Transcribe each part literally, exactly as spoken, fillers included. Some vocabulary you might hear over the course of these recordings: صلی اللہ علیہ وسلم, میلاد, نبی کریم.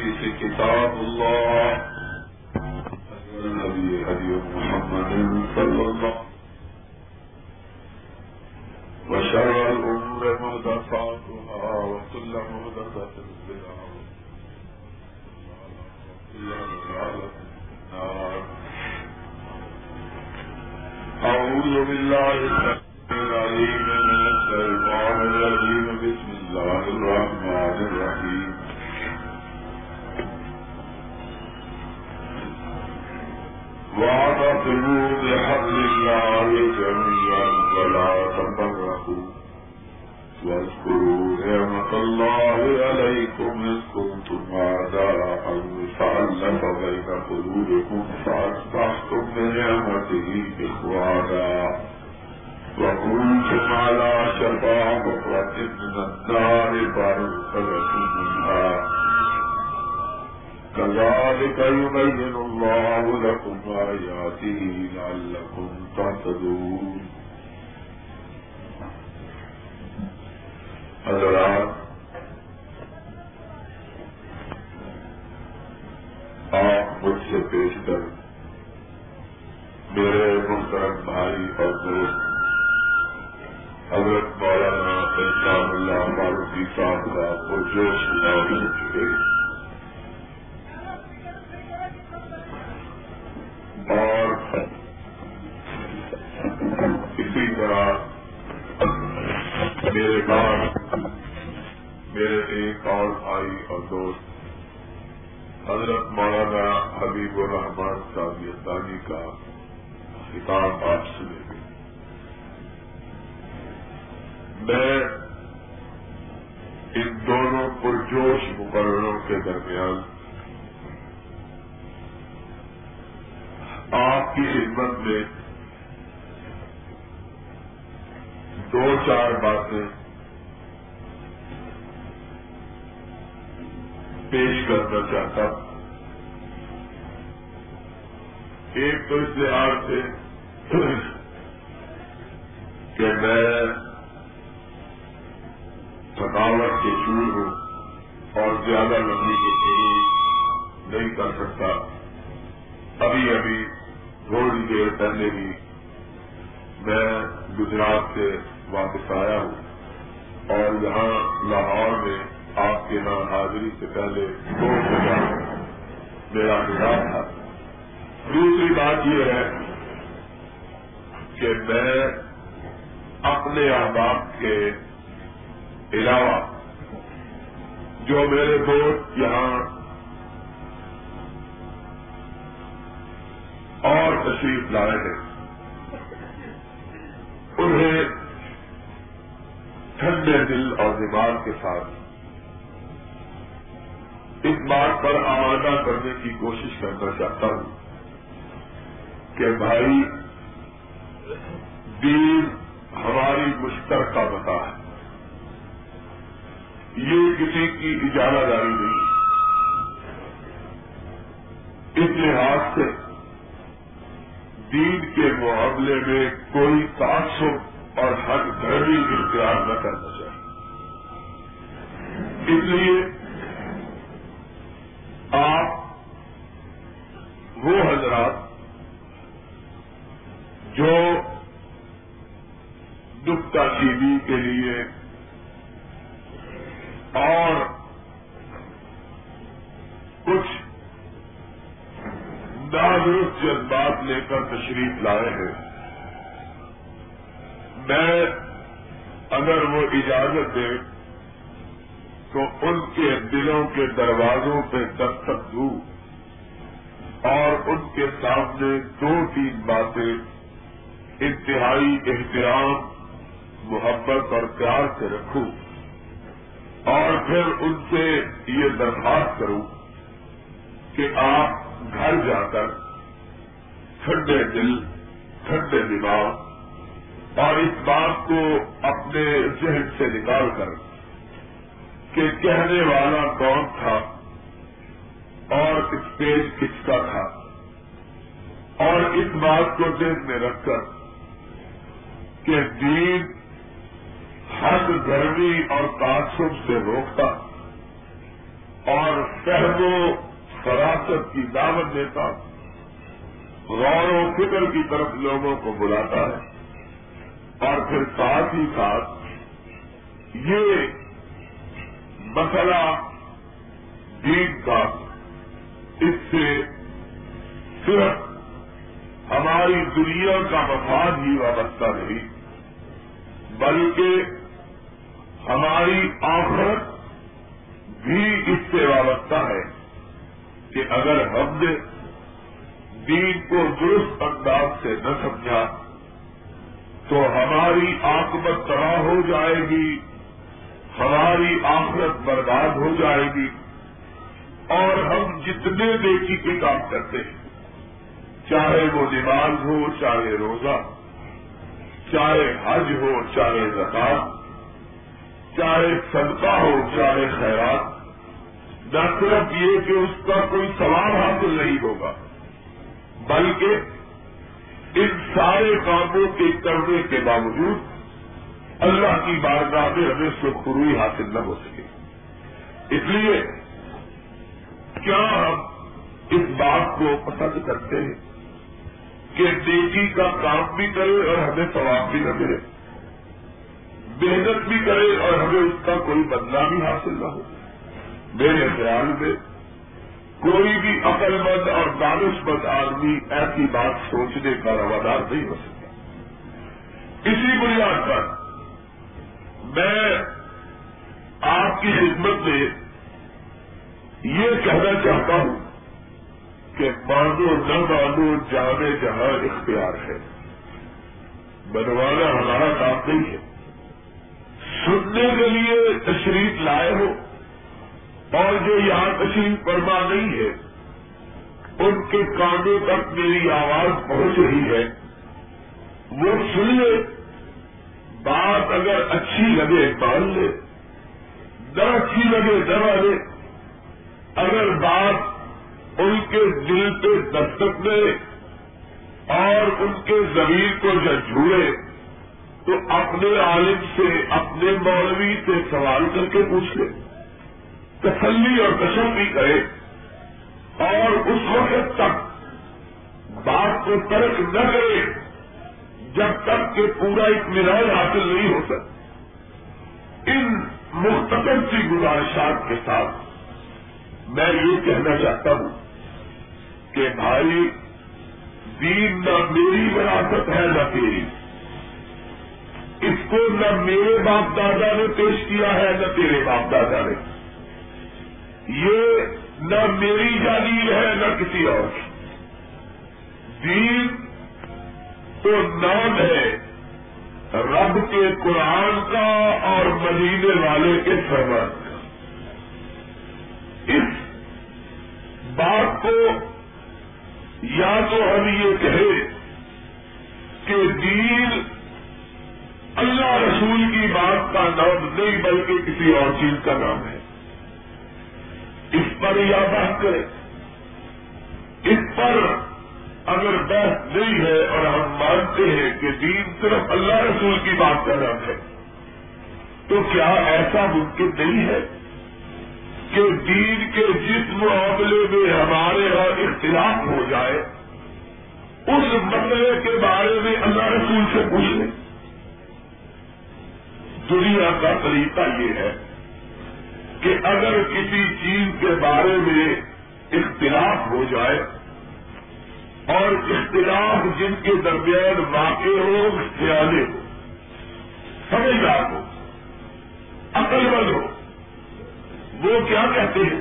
الحديث كتاب الله خير الهدي هدي محمد صلى الله وشر الأمور محدثاتها وكل محدثة بدعة وكل ضلالة في النار. أعوذ بالله السميع العليم من الشيطان الرجيم بسم الله الرحمن الرحيم. واعتصموا بحبل الله جميعا ولا تفرقوا واذكروا نعمة الله عليكم إذ كنتم أعداء فألف بين قلوبكم فأصبحتم بنعمته إخوانا وكنتم على شفا حفرة من النار فأنقذكم منها كذلك يبين الله لكم آياته لعلكم تهتدون. حضرات، آپ مجھ سے پیش کر میرے محترم بھائی اور دوست حضرت مولانا احسان اللہ ماروتی صاحب کا پرجوش خطاب ہو چکے اور اسی طرح میرے بعد میرے ایک اور بھائی اور دوست حضرت مولانا حبیب الرحمان صاحب یزدانی کا خطاب آپ سنیں گے. میں ان دونوں پرجوش مقرروں کے درمیان آپ کی خدمت میں دو چار باتیں پیش کرنا چاہتا ہوں. ایک تو اس لحاظ سے کہ میں تھکاوٹ کے شور ہوں اور زیادہ لمبی کے شروع نہیں کر سکتا. ابھی ابھی تھوڑی دیر پہلے بھی میں گجرات سے واپس آیا ہوں اور یہاں لاہور میں آپ کے یہاں حاضری سے پہلے دو بجے میرا گزار تھا. دوسری بات یہ ہے کہ میں اپنے احباب کے علاوہ جو میرے دوست یہاں اور تشریف لائے ہیں انہیں ٹھنڈے دل اور دماغ کے ساتھ اس بات پر آمادہ کرنے کی کوشش کرنا چاہتا ہوں کہ بھائی دین ہماری مشترکہ متاع ہے، یہ کسی کی اجارہ داری نہیں. اس لحاظ سے دین کے معاملے میں کوئی تعصب اور حد گرمی اختیار نہ کرنا چاہیے. اس لیے آپ وہ حضرات جو نکتہ چینی کے لیے اور کچھ نادرست جذبات لے کر تشریف لائے ہیں، میں اگر وہ اجازت دے تو ان کے دلوں کے دروازوں پہ دستک دوں اور ان کے سامنے دو تین باتیں انتہائی احترام، محبت اور پیار سے رکھوں اور پھر ان سے یہ درخواست کروں کہ آپ گھر جا کر ٹھنڈے دل ٹھنڈے دماغ اور اس بات کو اپنے ذہن سے نکال کر کہ کہنے والا کون تھا اور اسٹیج کس کا تھا، اور اس بات کو ذہن میں رکھ کر کہ دین حد گرمی اور تعصب سے روکتا اور صحب و فراست کی دعوت دیتا، غور و فکر کی طرف لوگوں کو بلاتا ہے، اور پھر ساتھ ہی ساتھ یہ مسئلہ دین کا اس سے صرف ہماری دنیا کا مفاد ہی وابستہ نہیں بلکہ ہماری آخرت بھی اس سے وابستہ ہے کہ اگر ہم نے دین کو درست انداز سے نہ سمجھا تو ہماری عاقبت تباہ ہو جائے گی، ہماری آخرت برباد ہو جائے گی، اور ہم جتنے نیکی کے کام کرتے ہیں چاہے وہ نماز ہو، چاہے روزہ، چاہے حج ہو، چاہے زکات، چاہے صدقہ ہو، چاہے خیرات، نہ صرف یہ کہ اس کا کوئی ثواب حاصل نہیں ہوگا بلکہ ان سارے کاموں کے کرنے کے باوجود اللہ کی بارگاہ میں ہمیں سرخروئی حاصل نہ ہو سکے۔ اس لیے کیا ہم اس بات کو پسند کرتے ہیں کہ نیکی کا کام بھی کرے اور ہمیں ثواب بھی نہ ملے، محنت بھی کرے اور ہمیں اس کا کوئی بدلہ بھی حاصل نہ ہو؟ میرے خیال میں کوئی بھی عقل مند اور دانش مند آدمی ایسی بات سوچنے کا روادار نہیں ہو سکتا۔ اسی بنیاد پر میں آپ کی خدمت میں یہ کہنا چاہتا ہوں کہ مانو نہ مانو جانے جہاں اختیار ہے، بنوانا ہمارا کام نہیں ہے۔ سننے کے لیے تشریف لائے ہو اور جو یہاں تشریف فرما نہیں ہے ان کے کانوں تک میری آواز پہنچ رہی ہے، وہ سنیے، بات اگر اچھی لگے مان لے، نہ اچھی لگے نہ مانے، اگر بات ان کے دل پہ دستک دے اور ان کے ضمیر کو جھنجھوڑے تو اپنے عالم سے، اپنے مولوی سے سوال کر کے پوچھ لے، تسلی اور تشفی کرے، اور اس وقت تک بات کو ترک نہ کرے جب تک کہ پورا اطمینان حاصل نہیں ہو سکتا۔ ان مختصر سی گزارشات کے ساتھ میں یہ کہنا چاہتا ہوں کہ بھائی، دین نہ میری وراثت ہے نہ تیری، اس کو نہ میرے باپ دادا نے پیش کیا ہے نہ تیرے باپ دادا نے، یہ نہ میری جاگیر ہے نہ کسی اور کی۔ دین تو نام ہے رب کے قرآن کا اور مدینے والے کے فرمان کا۔ اس بات کو یا تو ہم یہ کہیں کہ دین اللہ رسول کی بات کا نام نہیں بلکہ کسی اور چیز کا نام ہے، اس پر یا بحث کریں۔ اس پر اگر بحث نہیں ہے اور ہم مانتے ہیں کہ دین صرف اللہ رسول کی بات کا نام ہے تو کیا ایسا ممکن نہیں ہے کہ دین کے جس معاملے میں ہمارے اور اختلاف ہو جائے اس مسئلے کے بارے میں اللہ رسول سے پوچھ لیں؟ دنیا کا طریقہ یہ ہے کہ اگر کسی چیز کے بارے میں اختلاف ہو جائے اور اختلاف جن کے درمیان واقع ہو، سیانے ہو، سمجھدار ہو، عقل مند ہو، وہ کیا کہتے ہیں؟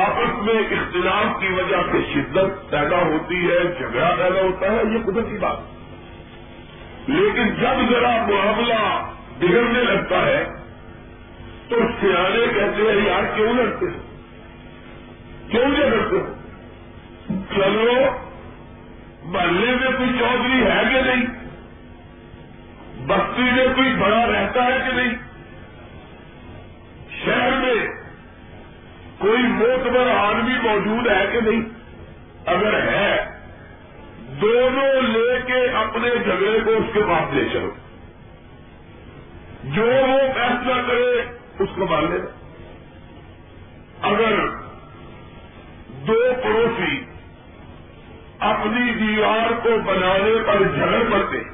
آپس میں اختلاف کی وجہ سے شدت پیدا ہوتی ہے، جھگڑا پیدا ہوتا ہے، یہ قدرتی بات، لیکن جب ذرا معاملہ بگڑنے لگتا ہے تو سیانے کہتے ہیں یار کیوں لڑتے ہو، کیوں جھگڑتے ہو، چلو محلے میں کوئی چودھری ہے کہ نہیں، بستی میں کوئی بڑا رہتا ہے کہ نہیں، شہر میں کوئی معتبر آدمی موجود ہے کہ نہیں، اگر ہے دونوں لے کے اپنے جھگڑے کو اس کے پاس لے چلو، جو وہ فیصلہ کرے اس کو مان لینا۔ دیوار کو بنانے پر جھگڑ پڑتے ہیں.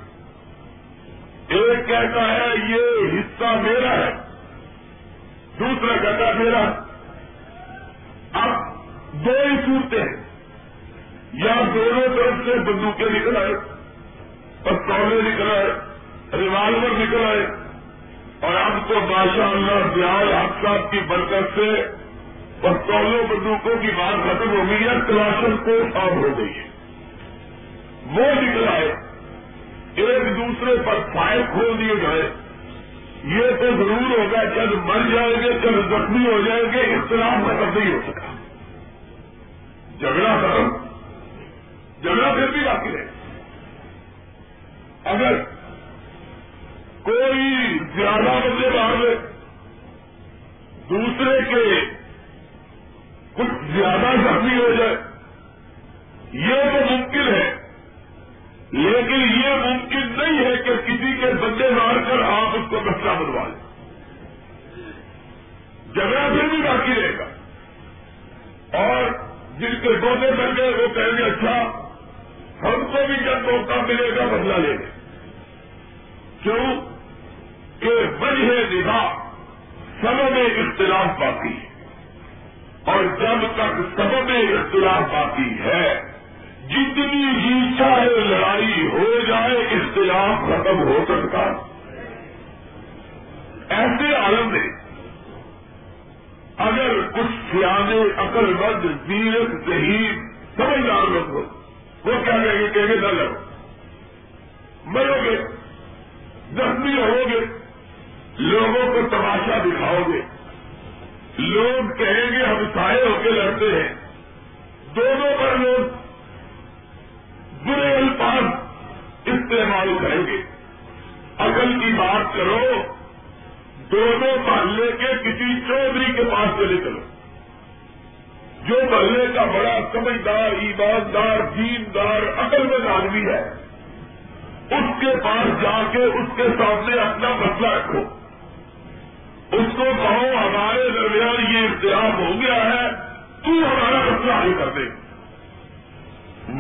ایک کہتا ہے یہ حصہ میرا ہے، دوسرا کہتا میرا. اب دو ہی صورتیں ہیں، یا دونوں طرف سے بندوقیں نکل آئے، پستولے نکل آئے، ریوالور نکل آئے، اور اب تو ماشاء اللہ بیال آپ صاحب کی برکت سے پستولوں بندوقوں کی بات ختم ہو گئی ہے، کلاشن کو آب ہو گئی ہے، وہ نکل آئے، ایک دوسرے پر فائل کھول دیے گئے. یہ تو ضرور ہوگا جب مر جائیں گے، جب زخمی ہو جائیں گے، اختلاف ختم نہیں ہو سکا، جھگڑا ختم، جھگڑا پھر بھی باقی ہے. اگر کوئی زیادہ بدلے باز دوسرے کے کچھ زیادہ زخمی ہو جائے، یہ تو ممکن ہے، لیکن یہ ممکن نہیں ہے کہ کسی کے بدلے مار کر آپ اس کو بچہ بنوا لیں. جھگڑا پھر بھی باقی رہے گا، اور جن کے گودے بن گئے وہ کہیں گے اچھا ہم کو بھی جب موقع ملے گا بدلا لیں گے. کیوں کہ وجہ نکاح سبب اختلاف باقی ہے، اور جب تک سبب اختلاف باقی ہے جتنی ہی چاہے لڑائی ہو جائے اختلاف ختم ہو سکتا. ایسے عالم میں اگر کچھ سیانے عقل مند زیرک ذہین سمجھدار لوگ ہو وہ کیا کہیں گے؟ کہیں گے نہ لڑو، مرو گے، زخمی رہو گے، لوگوں کو تماشا دکھاؤ گے، لوگ کہیں گے ہم سائے ہو کے لڑتے ہیں. دونوں پر لوگ برے الفاظ استعمال کریں گے. عقل کی بات کرو، دونوں محلے کے کسی چودھری کے پاس چلے چلو جو محلے کا بڑا سمجھدار، ایماندار، دیندار، عقل مند آدمی ہے، اس کے پاس جا کے اس کے سامنے اپنا مسئلہ رکھو، اس کو کہو ہمارے درمیان یہ اختلاف ہو گیا ہے، تو ہمارا مسئلہ حل کر دے.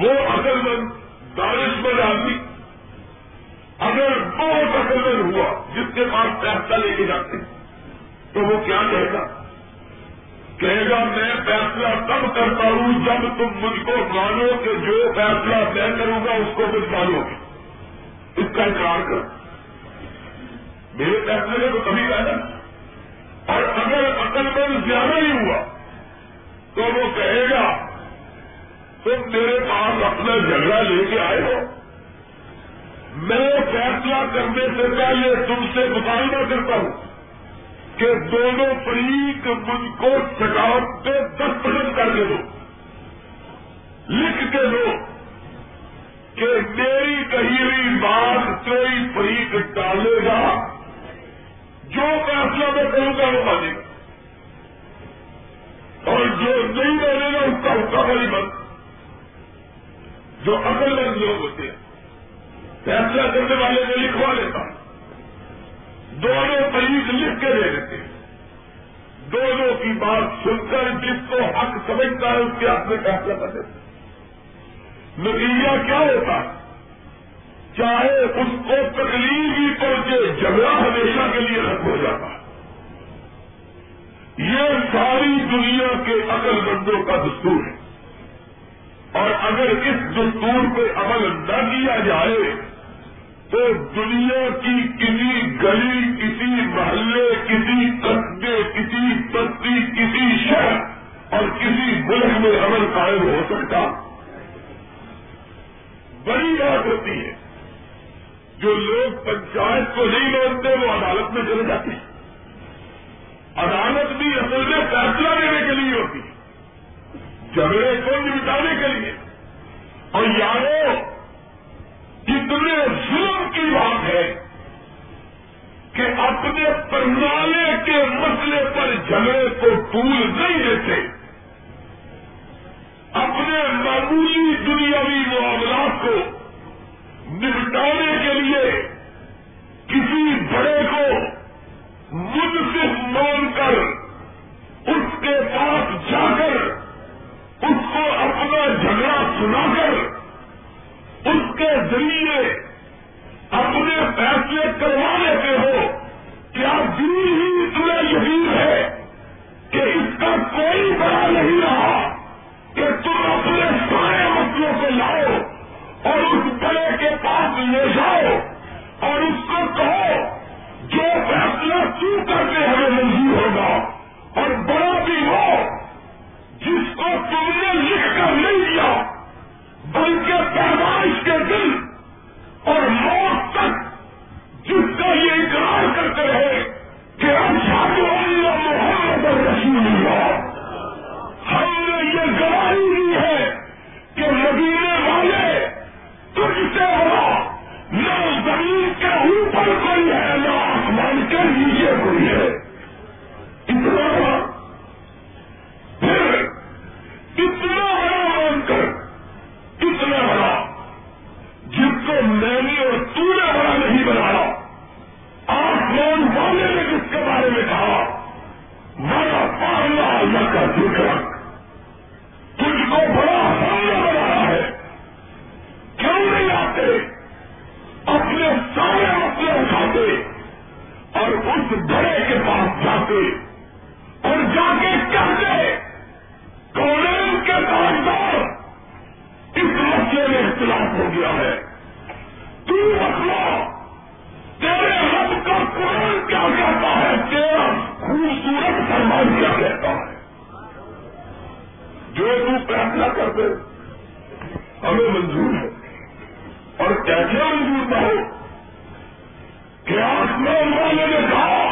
وہ عقل مند، دانش مند آدمی اگر بہت اکثر ہوا جس کے پاس فیصلہ لے کے جاتے تو وہ کیا کہے گا؟ کہے گا میں فیصلہ تب کرتا ہوں جب تم مجھ کو مانو کہ جو فیصلہ میں کروں گا اس کو تم مانو گے، اس کا انکار کرو، میرے فیصلے میں تو کبھی فائدہ. اور اگر عقل مند زیادہ ہی ہوا تو وہ کہے گا تم میرے پاس اپنا جھگڑا لے کے آئے ہو، میں فیصلہ کرنے سے پہلے تم سے مطالبہ کرتا ہوں کہ دونوں فریق مجھ کو سکاوٹ پہ دس پرسنٹ کر دے دو، لکھ کے دو کہ میری کہی ہوئی بات کوئی فریق ڈالے گا، جو فیصلہ میں کروں گا وہ مانے گا، اور جو نہیں مانے گا اس کا حصہ بھائی بند. جو عقل مند لوگ ہوتے ہیں فیصلہ کرنے والے نے لکھوا لیتا، دونوں فریق لکھ کے دے دیتے، دونوں کی بات سن کر جس کو حق سمجھتا ہے اس کے حق میں فیصلہ کر دیتے. نتیجہ کیا ہوتا؟ چاہے اس کو تکلیف ہی پہنچے جھگڑا ہمیشہ کے لیے رد ہو جاتا. یہ ساری دنیا کے عقل مندوں کا دستور ہے، اور اگر اس دستور پہ عمل نہ کیا جائے تو دنیا کی کسی گلی، کسی محلے، کسی قصبے، کسی بستی، کسی شہر اور کسی ملک میں عمل قائم ہو سکتا. بڑی بات ہوتی ہے، جو لوگ پنچایت کو نہیں مانتے وہ عدالت میں چلے جاتے ہیں. عدالت بھی اصل میں فیصلہ لینے کے لیے ہوتی ہے، جھگڑے کو نمٹانے کے لیے. اور یارو کتنے ظلم کی بات ہے کہ اپنے پرنالے کے مسئلے پر جھگڑے کو طول نہیں دیتے، اپنے معمولی دنیاوی معاملات کو نمٹانے کے لیے کسی بڑے کو منصف مان کر اس کے پاس جا کر اس کو اپنا جھگڑا سنا کر فرمان کیا کہتا ہے، جو تو فیصلہ کرتے ہمیں منظور ہے، اور کیسے منظور نہ ہو کہ آسمان والے نے کہا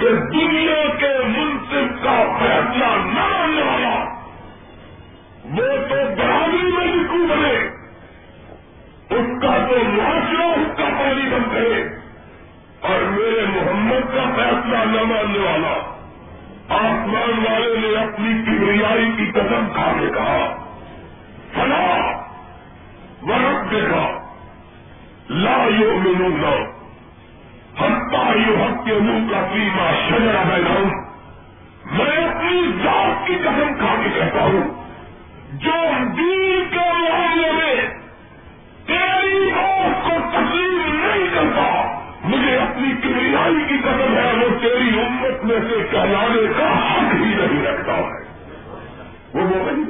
کہ دنیا کے منصف کا فیصلہ نہ ہونے والا وہ تو برابری میں نکو بنے، اس کا تو معاشرہ اس کا پانی بن گئے، اور میرے محمد کا فیصلہ نہ ماننے والا، آسمان والے نے اپنی کبریائی کی قسم کھا کے کہا فلا وربک لا یؤمنون حتی یحکموک فیما شجر بینہم، میں اپنی ذات کی قسم کھا کے کہتا ہوں جو دین کے معاملے میں تیری بات کو تسلیم نہیں کرتا، مجھے اپنی کبریائی کی قسم ہے وہ تیری امت میں سے کہلانے کا حق ہی نہیں رکھتا ہے۔ وہ مومن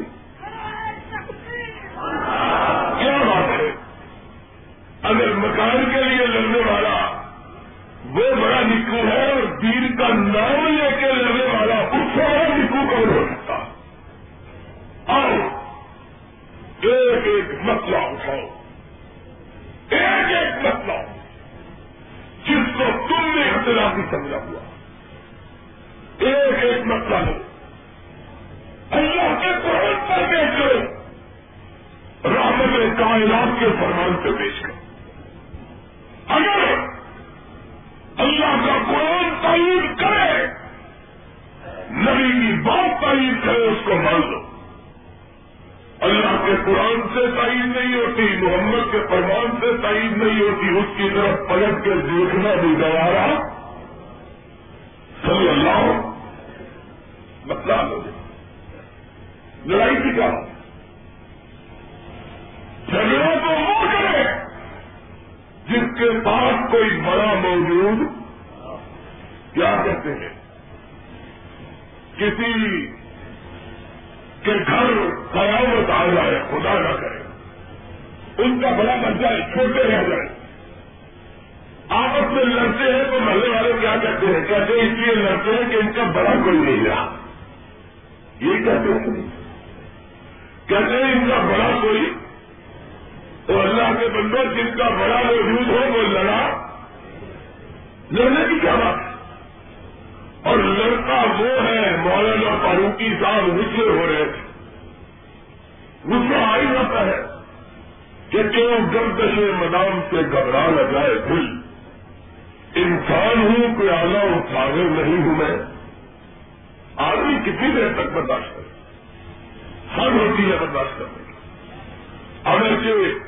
کیا بات ہے، اگر مکان کے لیے لڑنے والا وہ بڑا نکو ہے اور دین کا نام لے کے لڑنے والا اس سے بڑا نکو کون ہو سکتا؟ آؤ ایک ایک مسئلہ اٹھاؤ، ایک ایک مسئلہ جس کو تم نے اختلافی سمجھا ہوا، ایک ایک مسئلہ لو، اللہ کے قرآن پر پیش کرو، رحمت کائنات کے فرمان پہ پیش کرو۔ اگر اللہ کا قرآن تعین کرے، نبی کی بات تعین کرے، اس کو مان لو۔ اللہ کے قرآن سے تعین نہیں ہوتی، محمد کے فرمان سے تعین نہیں ہوتی، اس کی طرف پلٹ کے دیکھنا بھی گوارا، صلی اللہ مسئلہ ہو جائے۔ لڑائی کی کیا جھگڑا تو وہ کرے جس کے پاس کوئی بڑا موجود، کیا کہتے ہیں، کسی کہ گھر قیامت آ جائے، خدا نہ کرے، ان کا بڑا بچہ چھوٹے رہ جائے، آپس میں لڑتے ہیں تو محلے والے کیا کہتے ہیں، کہتے ہیں اس لیے لڑتے ہیں کہ ان کا بڑا کوئی نہیں رہا، یہ کہتے ہیں، کہتے ہیں ان کا بڑا کوئی، تو اللہ کے بندے جن کا بڑا موجود ہو وہ لڑا، لڑنے کی کیا بات ہے، اور لڑکا وہ ہے، مولانا فاروقی صاحب غصے ہو رہے تھے، غصہ آ ہی جاتا ہے کہ کیوں گردش مدام سے گھبرا نہ جائے دل، انسان ہوں کوئی آلہ اٹھاوے نہیں ہوں میں، آدمی کتنی دیر تک برداشت کرے، ہر ہوتی ہے برداشت کرنے کی، اگرچہ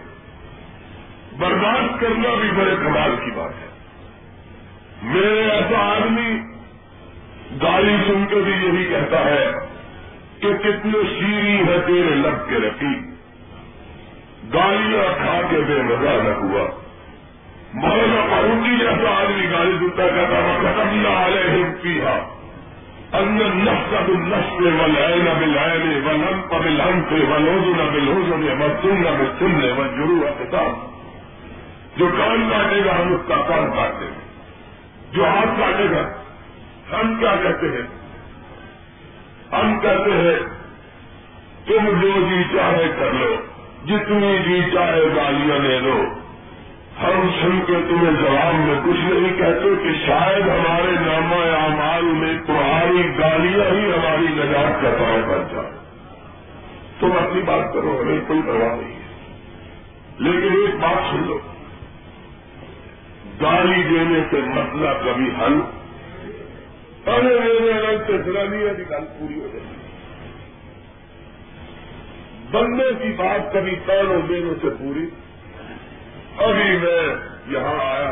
برداشت کرنا بھی بڑے کمال کی بات ہے، میرے ایسا آدمی گالی سن کے بھی یہی کہتا ہے کہ کتنے شیریں ہے تیرے لب کے رقیب، گالیاں کھا کے بے مزہ نہ ہوا، مولانا فاروقی جیسا آدمی گالی سنتا کہتا ہے وقتمنا علیہم فیہا ان النفس بالنفس والعین بالعین والانف بالانف والاذن بالاذن والسن بالسن والجروح قصاص، جو کان کاٹے گا ہم اس کا کان کاٹ دیں گے، جو ہاتھ کاٹے گا ہم کیا کہتے ہیں، ہم کہتے ہیں تم جو جی چاہے کر لو، جتنی جی چاہے گالیاں لے لو، ہم سن کے تمہیں جواب میں کچھ نہیں کہتے کہ شاید ہمارے نامہ اعمال میں تمہاری گالیاں ہی ہماری نجات کا سبب بن جائے، تم اپنی بات کرو، ہمیں کوئی پرواہ نہیں ہے، لیکن ایک بات سن لو، گالی دینے سے مسئلہ کبھی حل، ارے میرے الگ سے سرانی ہے نکال پوری ہو جائے، بندے کی بات کبھی کون ہو دینوں سے پوری، ابھی میں یہاں آیا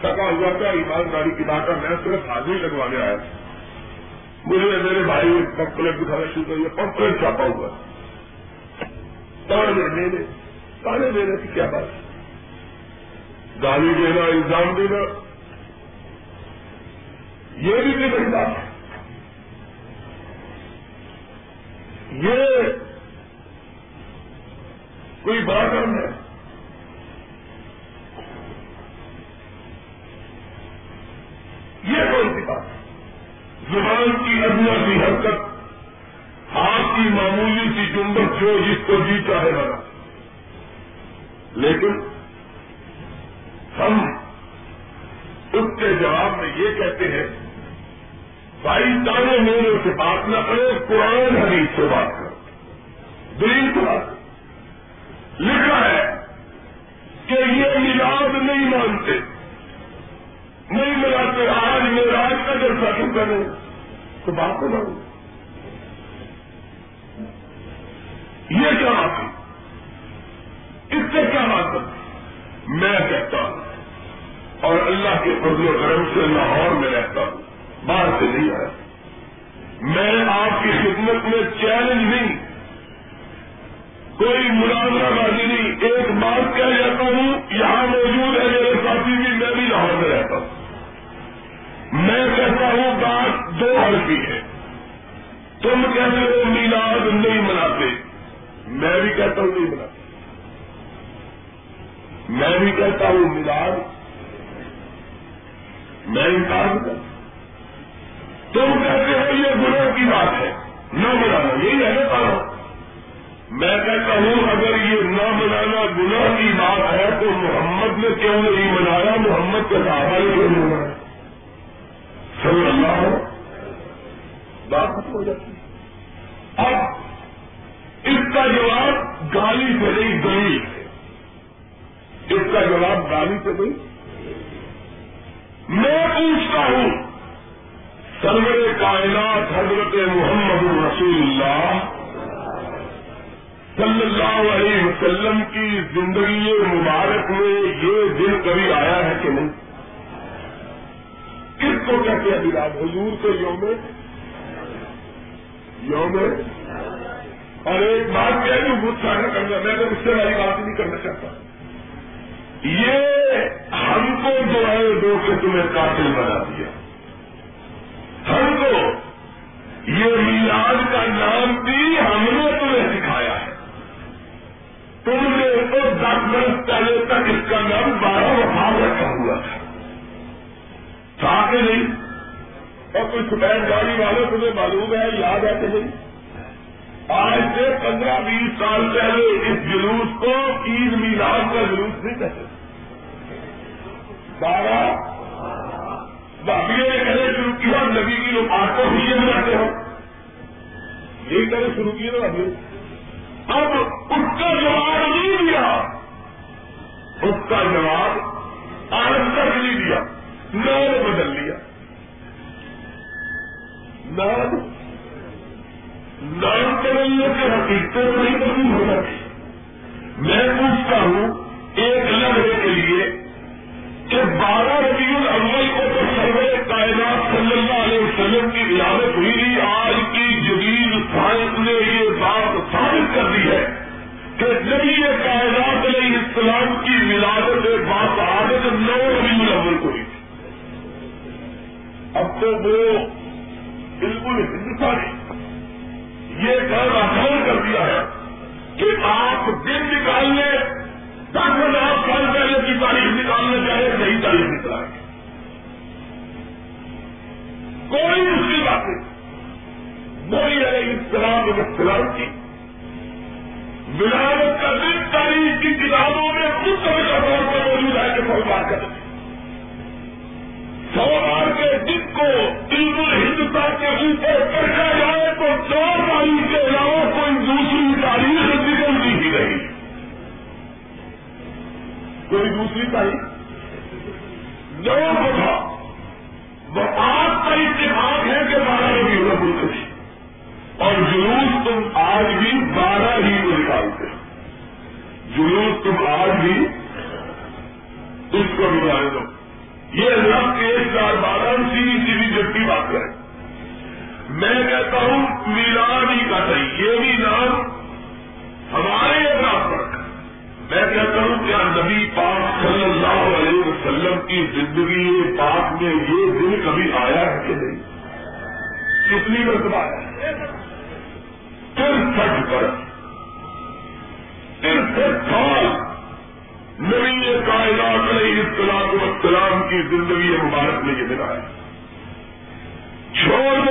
تھکا ہوا تھا، ایمانداری کی بات ہے، میں صرف آدمی لگوانے آیا تھا، مجھے میرے بھائی پمپلیٹ دکھانا شروع کر دیا، پمپلیٹ چھاپا ہوا تانے دینے، تانے دینے کی کیا بات، گالی دینا، الزام دینا، یہ بھی کوئی بڑی بات ہے، یہ کوئی بڑا کام ہے، یہ کون سی بات ہے؟ زبان کی ادنا سی حرکت، ہاتھ کی معمولی سی جنبش جو جس کو جی چاہے بنا. لیکن ہم اس کے جواب میں یہ کہتے ہیں بھائی تانے میرے سے بات نہ کرو، قرآن حدیث سے بات کرو، دلیل سے بات کرو. لکھا ہے کہ یہ میلاد نہیں مانتے، نہیں ملاتے، آج میلاد کا جلسہ کیوں کریں تو بات کو مانو. یہ کیا بات ہے؟ اس سے کیا بات ہے؟ میں کہتا ہوں اور اللہ کے فضل و کرم سے لاہور میں رہتا ہوں، باہر سے نہیں آیا. میں آپ کی خدمت میں چیلنج نہیں، کوئی ملازمہ بازی نہیں، ایک بات کہہ جاتا ہوں، یہاں موجود ہے میرے ساتھی بھی، میں بھی لاہور میں رہتا ہوں. میں کہتا ہوں بات دو حرفی ہے، تم کہتے ہو میلاد نہیں مناتے، میں بھی کہتا ہوں نہیں مناتے، میں بھی کہتا ہوں میلاد میں انکار کرتا ہوں. تم کہتے ہو یہ گناہ کی بات ہے نہ منانا، یہی ہے نا. میں کہتا ہوں اگر یہ نہ منانا گناہ کی بات ہے تو محمد نے کیوں نہیں منایا، محمد کے صحابہ نے کیوں نہیں منایا صلی اللہ علیہ وسلم؟ بات ختم ہو جاتی. اب اس کا جواب گالی سے نہیں دلیل ہے، اس کا جواب گالی سے نہیں. میں پوچھتا ہوں سرور کائنات حضرت محمد رسول اللہ صلی اللہ علیہ وسلم کی زندگی مبارک میں یہ دن کبھی آیا ہے کہ نہیں؟ کس کو کہتے ہیں میلاد؟ حضور کے یوم یوم اور ایک بات کیا جو بہت سارا کرنا، میں تو اس سے والی بات نہیں کرنا چاہتا. یہ ہم کو جو ہے دو سے تمہیں قاتل بنا دیا، ہم کو یہ میلاد کا نام بھی ہم نے تمہیں سکھایا ہے، تم نے تو دس برس پہلے تک اس کا نام بارہ وفاق رکھا ہوا تھا، تھا کہ نہیں؟ اور کوئی سفید گاڑی والے تمہیں معلوم ہے، یاد ہے کہ نہیں؟ آج سے پندرہ بیس سال پہلے اس جلوس کو عید میلاد کا جلوس نہیں کہتے، بارہ بابیوں نے کہنے شروع کیا، نبی کی لوگ آپ کو بھی یہ بناتے ہو، یہ کہنے شروع کیے نا ابھی. اب اس کا جواب نہیں دیا، اس کا جواب آج تک نہیں دیا، نام بدل لیا، نام نام بدلنے کے حقیقت نہیں بدل ہونا. میں پوچھتا ہوں ایک لمحے کے لیے کہ بارہ ربیع الاول کو تو سرور کائنات صلی اللہ علیہ وسلم کی ولادت ہوئی، آج کی جدید سائنس نے یہ بات ثابت کر دی ہے کہ نبی کائنات علیہ السلام کی ولادت باسعادت نو ربیع الاول کو ہوئی. اب تو وہ بالکل ہندوستانی یہ کام آسان کر دیا ہے کہ آپ دن نکالنے دس ہزار سال پہلے کی تاریخ نکالنا چاہے صحیح تاریخ نکالیں گے، کوئی مشکل بات نہیں. موری علیہ السلام اور اسلام کی ولادت کا دن تاریخ کی کتابوں میں مستقل طور پر موجود ہے کہ سو بار کریں سو بار کے دن کو علم ہندوستان کے اوپر رکھا جائے تو دو تاریخ کے علاوہ کوئی دوسری تاریخ ذکر نہیں رہی، کوئی دوسری تاریخ نو بتا. وہ آج کا اتفاق ہے کہ بارہ ہی ربیع الاول اور جلوس تم آج بھی بارہ ہی کو نکالتے، جلوس تم آج بھی اس کو نکال دو. یہ لفظ ایک ہزار بارہ سیدھی سیدھی جب کی بات کریں. میں کہتا ہوں میلاد ہی کا صحیح، یہ بھی نام ہمارے اعتراض پر. میں کہتا ہوں کیا نبی پاک صلی اللہ علیہ وسلم کی زندگی پاک میں یہ دن کبھی آیا ہے کہ نہیں؟ کتنی مرتبہ آیا؟ ترسٹھ برس، ترسٹھ سال نبی کائنات علیہ السلام کی زندگی مبارک میں یہ دن آیا. چھوڑ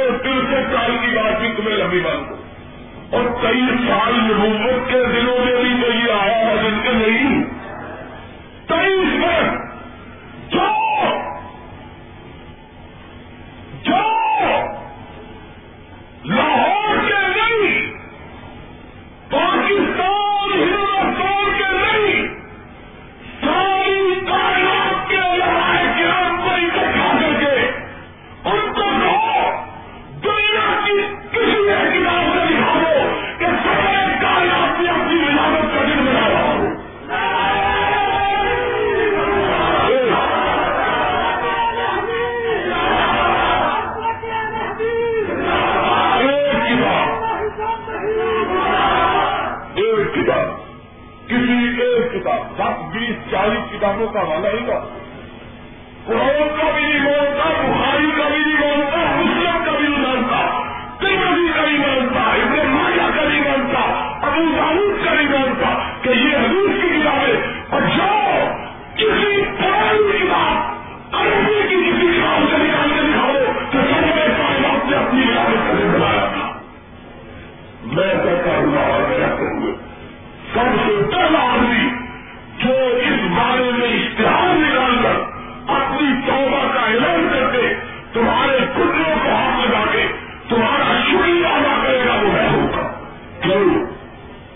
سے سال کی بات بھی تمہیں لمبی بات ہو اور کئی سال نبوت کے دنوں میں بھی تو یہ آیا ہے جن کے نہیں تیئیس منٹ جو جو لاہور کے نہیں پاکستان ہندوستان کے نہیں ساری کائنات کے علماء کرام کو اکٹھا کر کے ان کو کہو دنیا کی کسی ایک کتاب سے دکھا دو کہ سارے کائنات نے اپنی ملاوٹ کا دن بنا رہا ہو. کسی ایک کتاب دس بیس چالیس کتابوں کا حوالہ ہی کا قرآن کا بھی نہیں بولتا, بخاری کا بھی نہیں بولتا, مسلم کا بھی نہیں بولتا, ترمذی کا بھی بولتا, ابن ماجہ کا بھی بولتا, ابو داؤد کا بھی بولتا کہ یہ حدیث کی کتابیں اور جو کسی پرانی کتاب عربی کی کسی کتاب سے نکال کے دکھاؤ تو سب نے کائنات نے اپنی عبادت کا دن بنایا تھا. میں کہتا ہوں اور میں کہتے ہوئے سب سے پہلا آدمی جو اس بارے میں اشتہار نکال کر اپنی توبہ کا اعلان کر کے تمہارے گناہوں کو ہاتھ لگا کے تمہارا شکریہ ادا کرے گا وہ میں ہوگا. کیوں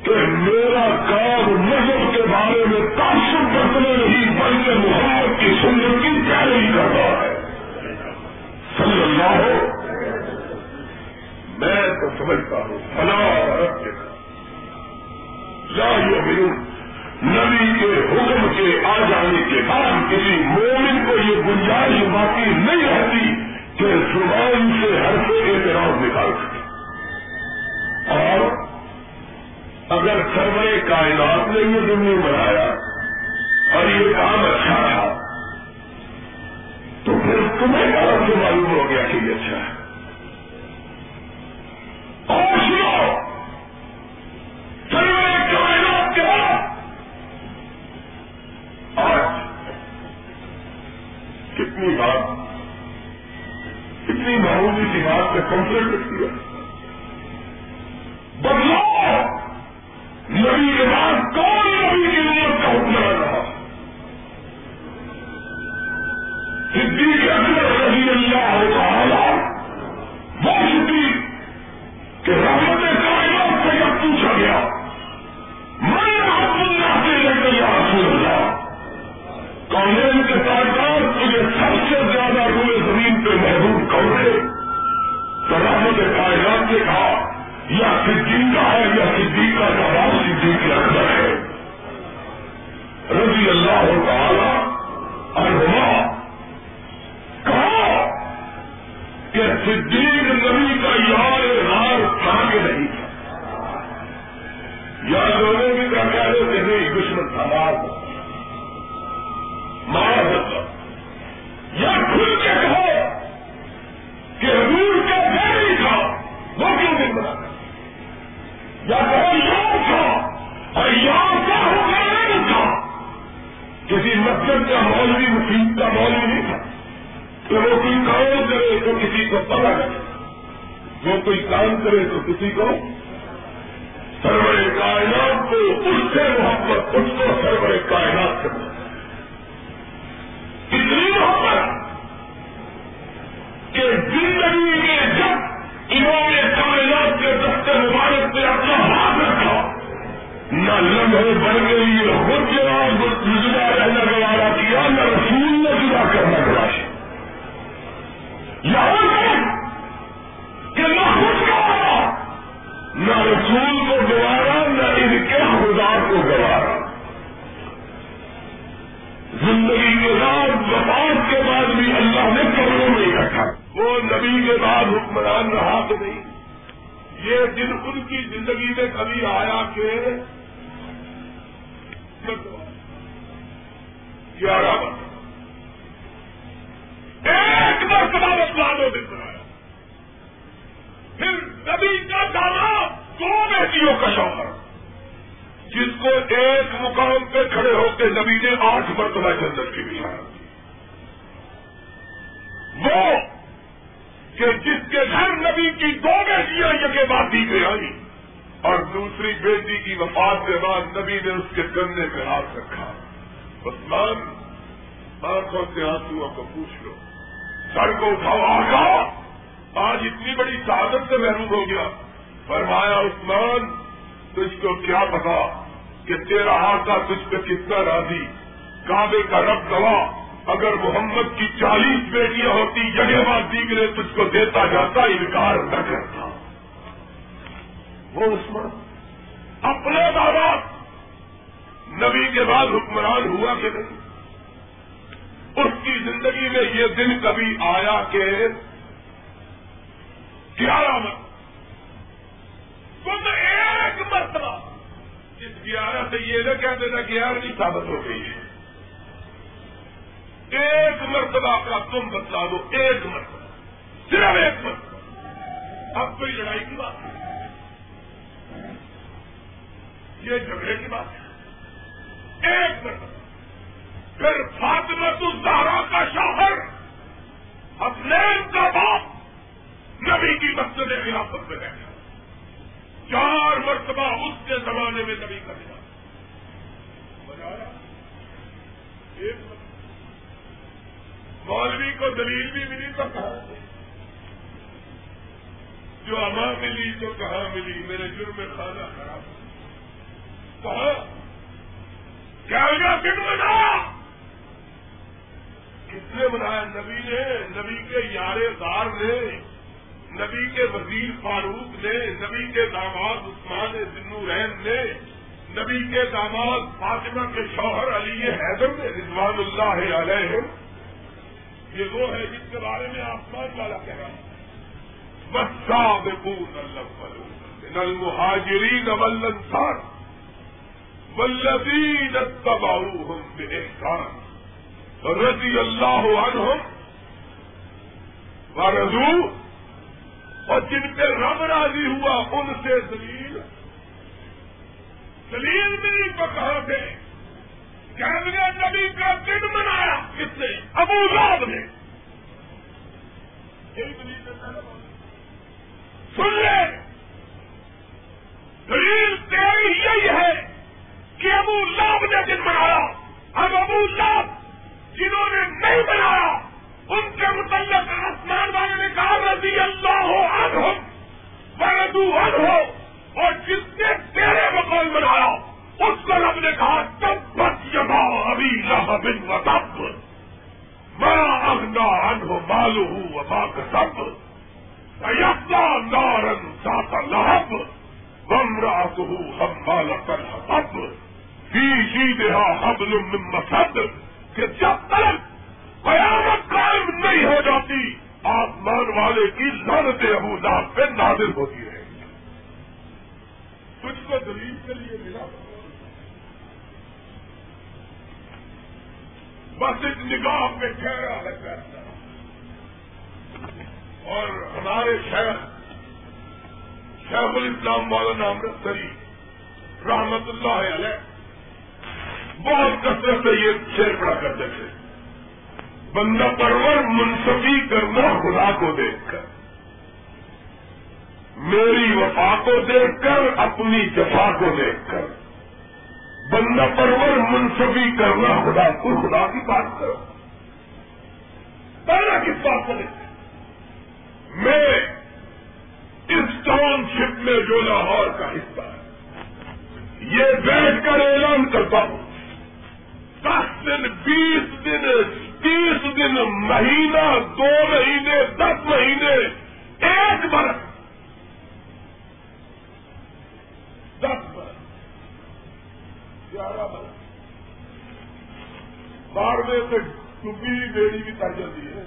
کہ میرا کام مذہب کے بارے میں تعصب برتنے نہیں بلکہ محمد کی سنت کی پیروی کرتا ہے صلی اللہ علیہ وسلم. میں تو سمجھتا ہوں فلاح رب کے نبی کے حکم کے آ جانے کے بعد کسی مومن کو یہ گنجائش باقی نہیں رہتی کہ زبان سے ہر سے اعتراض نکال سکے. اور اگر سرورِ کائنات نے یہ دنیا بنایا اور یہ کام اچھا تھا تو پھر تمہیں غلط سے معلوم ہو گیا کہ یہ اچھا ہے. اور سنو سرورِ کائنات کے بعد آج کتنی بات کتنی معمولی سی بات پہ کنسرن کرتی ہے. بدلاؤ نبی کے بعد کون نبی کی امت کا حکمران رہا؟ صدیق اکبر رضی اللہ تعالی وہ صدیق کہ رحمت کائنات سے جب پوچھا گیا میں آپ اللہ سے لے کر یا رسول اللہ کالین کے سرکار تجھے سب سے زیادہ روئے زمین پہ محبوب کون ہے تو رحمت کائنات نے کہا یا صدیقہ ہے یا صدیقہ کا باپ صدیق اکبر ہے رضی اللہ تعالی عنہما. کہا کہ صدیق نبی کا یار غار تھا کہ نہیں تھا یا لوگوں کی درکار سے نہیں دشمن تھا مار ہوتا یا کھل کے کہو کہ حضور کا بیٹی تھا وہ کیوں نہیں بنا یا کہو یار تھا اور یار کا ہو گیا نہیں تھا کسی مسجد کا مولوی مسجد کا مولوی نہیں تھا کہ وہ کوئی کام کرے تو کسی کو پتا کرے وہ کوئی کام کرے تو کسی کو سرور کائنات کو اس سے محبت اس کو سرور کائنات سے محبت اتنی محبت کہ زندگی میں جب انہوں نے کائنات کے دفتر مبارک پہ اپنا ہاتھ رکھا نہ لمحے بڑھ گئی خود جدا رہنا گوارا کیا نہ رسول نے جدا کرنا گوارا یہاں تک کہ نہ خود گوارا نہ رسول کو گوارا نہ ان کے خدا کو گوارا. زندگی کے بعد وفات کے بعد بھی اللہ نے قبروں میں رکھا. وہ نبی کے بعد حکمران رہا کہ نہیں یہ دن ان کی زندگی میں کبھی آیا کہ گیارہ ایک مرتبہ اللہ نے دن بنایا. پھر نبی کا دادا دو بیٹیوں کا شوہر جس کو ایک مقام پہ کھڑے ہو کے نبی نے آٹھ مرتبہ جنت کی بچھایا. وہ کہ جس کے گھر نبی کی دو بیٹیاں یکے بعد دیجیے آئی اور دوسری بیٹی کی وفات کے بعد نبی نے اس کے کندھے پہ ہاتھ رکھا. عثمان آنکھوں سے آنسو آپ کو پوچھ لو, سر کو اٹھاؤ, آقا آج اتنی بڑی سعادت سے محروم ہو گیا. فرمایا عثمان تجھ کو کیا پتا کہ تیرا آقا تجھ پہ کتنا راضی, کعبے کا رب گواہ اگر محمد کی چالیس بیٹیاں ہوتی جگہ بات دیگرے تجھ کو دیتا جاتا انکار نہ کرتا. وہ عثمان اپنے دادا نبی کے بعد حکمران ہوا کہ نہیں, اس کی زندگی میں یہ دن کبھی آیا کہ گیارہ مرتبہ خود ایک مرتبہ اس گیارہ سے یہ نہ کہہ دینا گیارہویں ثابت ہو گئی ہے, ایک مرتبہ کا تم بتلا دو, ایک مرتبہ, صرف ایک مرتبہ. اب کوئی لڑائی کی بات نہیں, یہ جھگڑے کی بات ہے, ایک مرتبہ. پھر فاطمۃ الزہرا کا شوہر حسنین کا باپ نبی کی مسجد خلافت میں بیٹھا, چار مرتبہ اس کے زمانے میں نبی کا خلاف بنایا. ایک مولوی کو دلیل بھی ملی تو کہاں ملی, جو اماں ملی تو کہاں ملی, میرے جرم خانہ خراب کہاں کیا دن بنایا, کس نے بنایا, نبی نے, نبی کے یار دار نے, نبی کے وزیر فاروق نے, نبی کے داماد عثمان ذو رین نے, نبی کے داماد فاطمہ کے شوہر علی حیدر نے رضوان اللہ علیہ. یہ وہ ہے جس کے بارے میں آسمان والا کہہ رہا ہوں, والسابقون الاولون من المہاجرین والانصار والذین اتبعوہم بإحسان رضی اللہ عنہم ورضوا, اور جن پہ رب راضی ہوا ان سے دلیل دلیل میری کو کہاں تھے کیمرے نبی کا دن منایا کس نے, ابو لہب نے. سن لے دلیل تیری یہی ہے کہ ابو لہب نے دن منایا. اب ابو لہب جنہوں نے نہیں بنایا ان کے متعلق آسمان والے نے کہا رضی اللہ عنہم ورضوا عنہ, اور جس نے تیرے مقام بنایا اس کو رب نے کہا تبت یدا ابی لہب وتب ما اغنی عنہ مالہ وما کسب سیصلی نارا ذات لہب وامرأتہ حمالۃ الحطب فی جیدھا حبل من مسد. کہ جب تک قیامت قائم نہیں ہو جاتی آسمان والے کی لعنت ابو لہب پہ نازل ہوتی ہے. تجھ کو دلیل کے لیے ملا بس ایک نگاہ پہ ٹھہرا ہے فیصلہ. اور ہمارے شیخ شیخ الاسلام مولانا امرت سری رحمت اللہ علیہ بہت کثرت سے یہ شیر پڑا کرتے تھے, بندہ پرور منصفی کرنا خدا کو دیکھ کر, میری وفا کو دیکھ کر, اپنی جفا کو دیکھ کر. بندہ پرور منصفی کرنا خدا کو, خدا کی بات کرو, پہلا کس بات کرے. میں اس ٹاؤن شپ میں جو لاہور کا حصہ ہے یہ بیٹھ کر اعلان کرتا ہوں, دس دن, بیس دن, تیس دن, مہینہ, دو مہینے, دس مہینے, ایک برس, دس برس, گیارہ برس, بارہویں سے ڈبی بیڑی بھی تر جاتی ہے,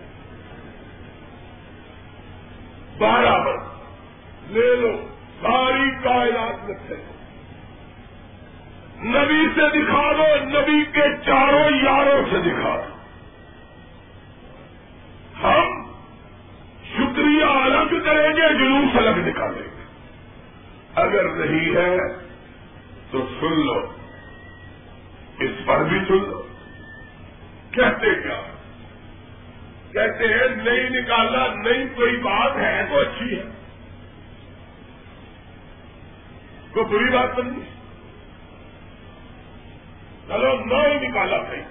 بارہ برس لے لو, ساری کائنات رکھے. نبی سے دکھا دو, نبی کے چاروں یاروں سے دکھا دو. ہم شکریہ الگ کریں گے, جلوس الگ نکالیں گے. اگر نہیں ہے تو سن لو, اس پر بھی سن لو. کہتے کیا کہتے ہیں نہیں نکالا نہیں کوئی بات ہے تو اچھی ہے، کوئی بری بات تو نہیں، چلو نہ ہی نکالا صحیح۔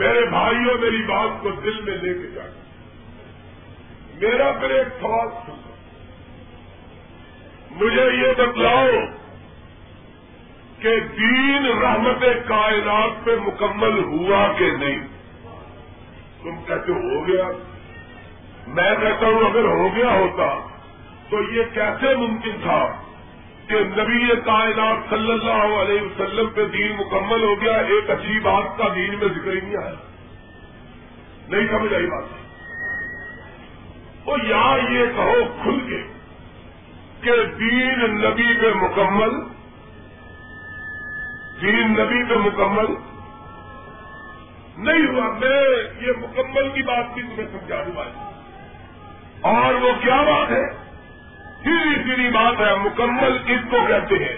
میرے بھائیوں میری بات کو دل میں لے کے جاؤ۔ میرا پھر ایک سوال سن، مجھے یہ بتلاؤ کہ دین رحمت کائنات پہ مکمل ہوا کہ نہیں؟ تم کہتے ہو گیا، میں کہتا ہوں اگر ہو گیا ہوتا تو یہ کیسے ممکن تھا کہ نبی کائنات صلی اللہ علیہ وسلم پہ دین مکمل ہو گیا، ایک اچھی بات کا دین میں ذکر ہی نہیں آیا؟ نہیں سمجھ آئی بات تو؟ یا یہ کہو کھل کے کہ دین نبی پہ مکمل، دین نبی پہ مکمل نہیں ہوا۔ میں یہ مکمل کی بات بھی تمہیں سمجھا دوں بھائی، اور وہ کیا بات ہے؟ سیدھی سیدھی بات ہے، مکمل اس کو کہتے ہیں،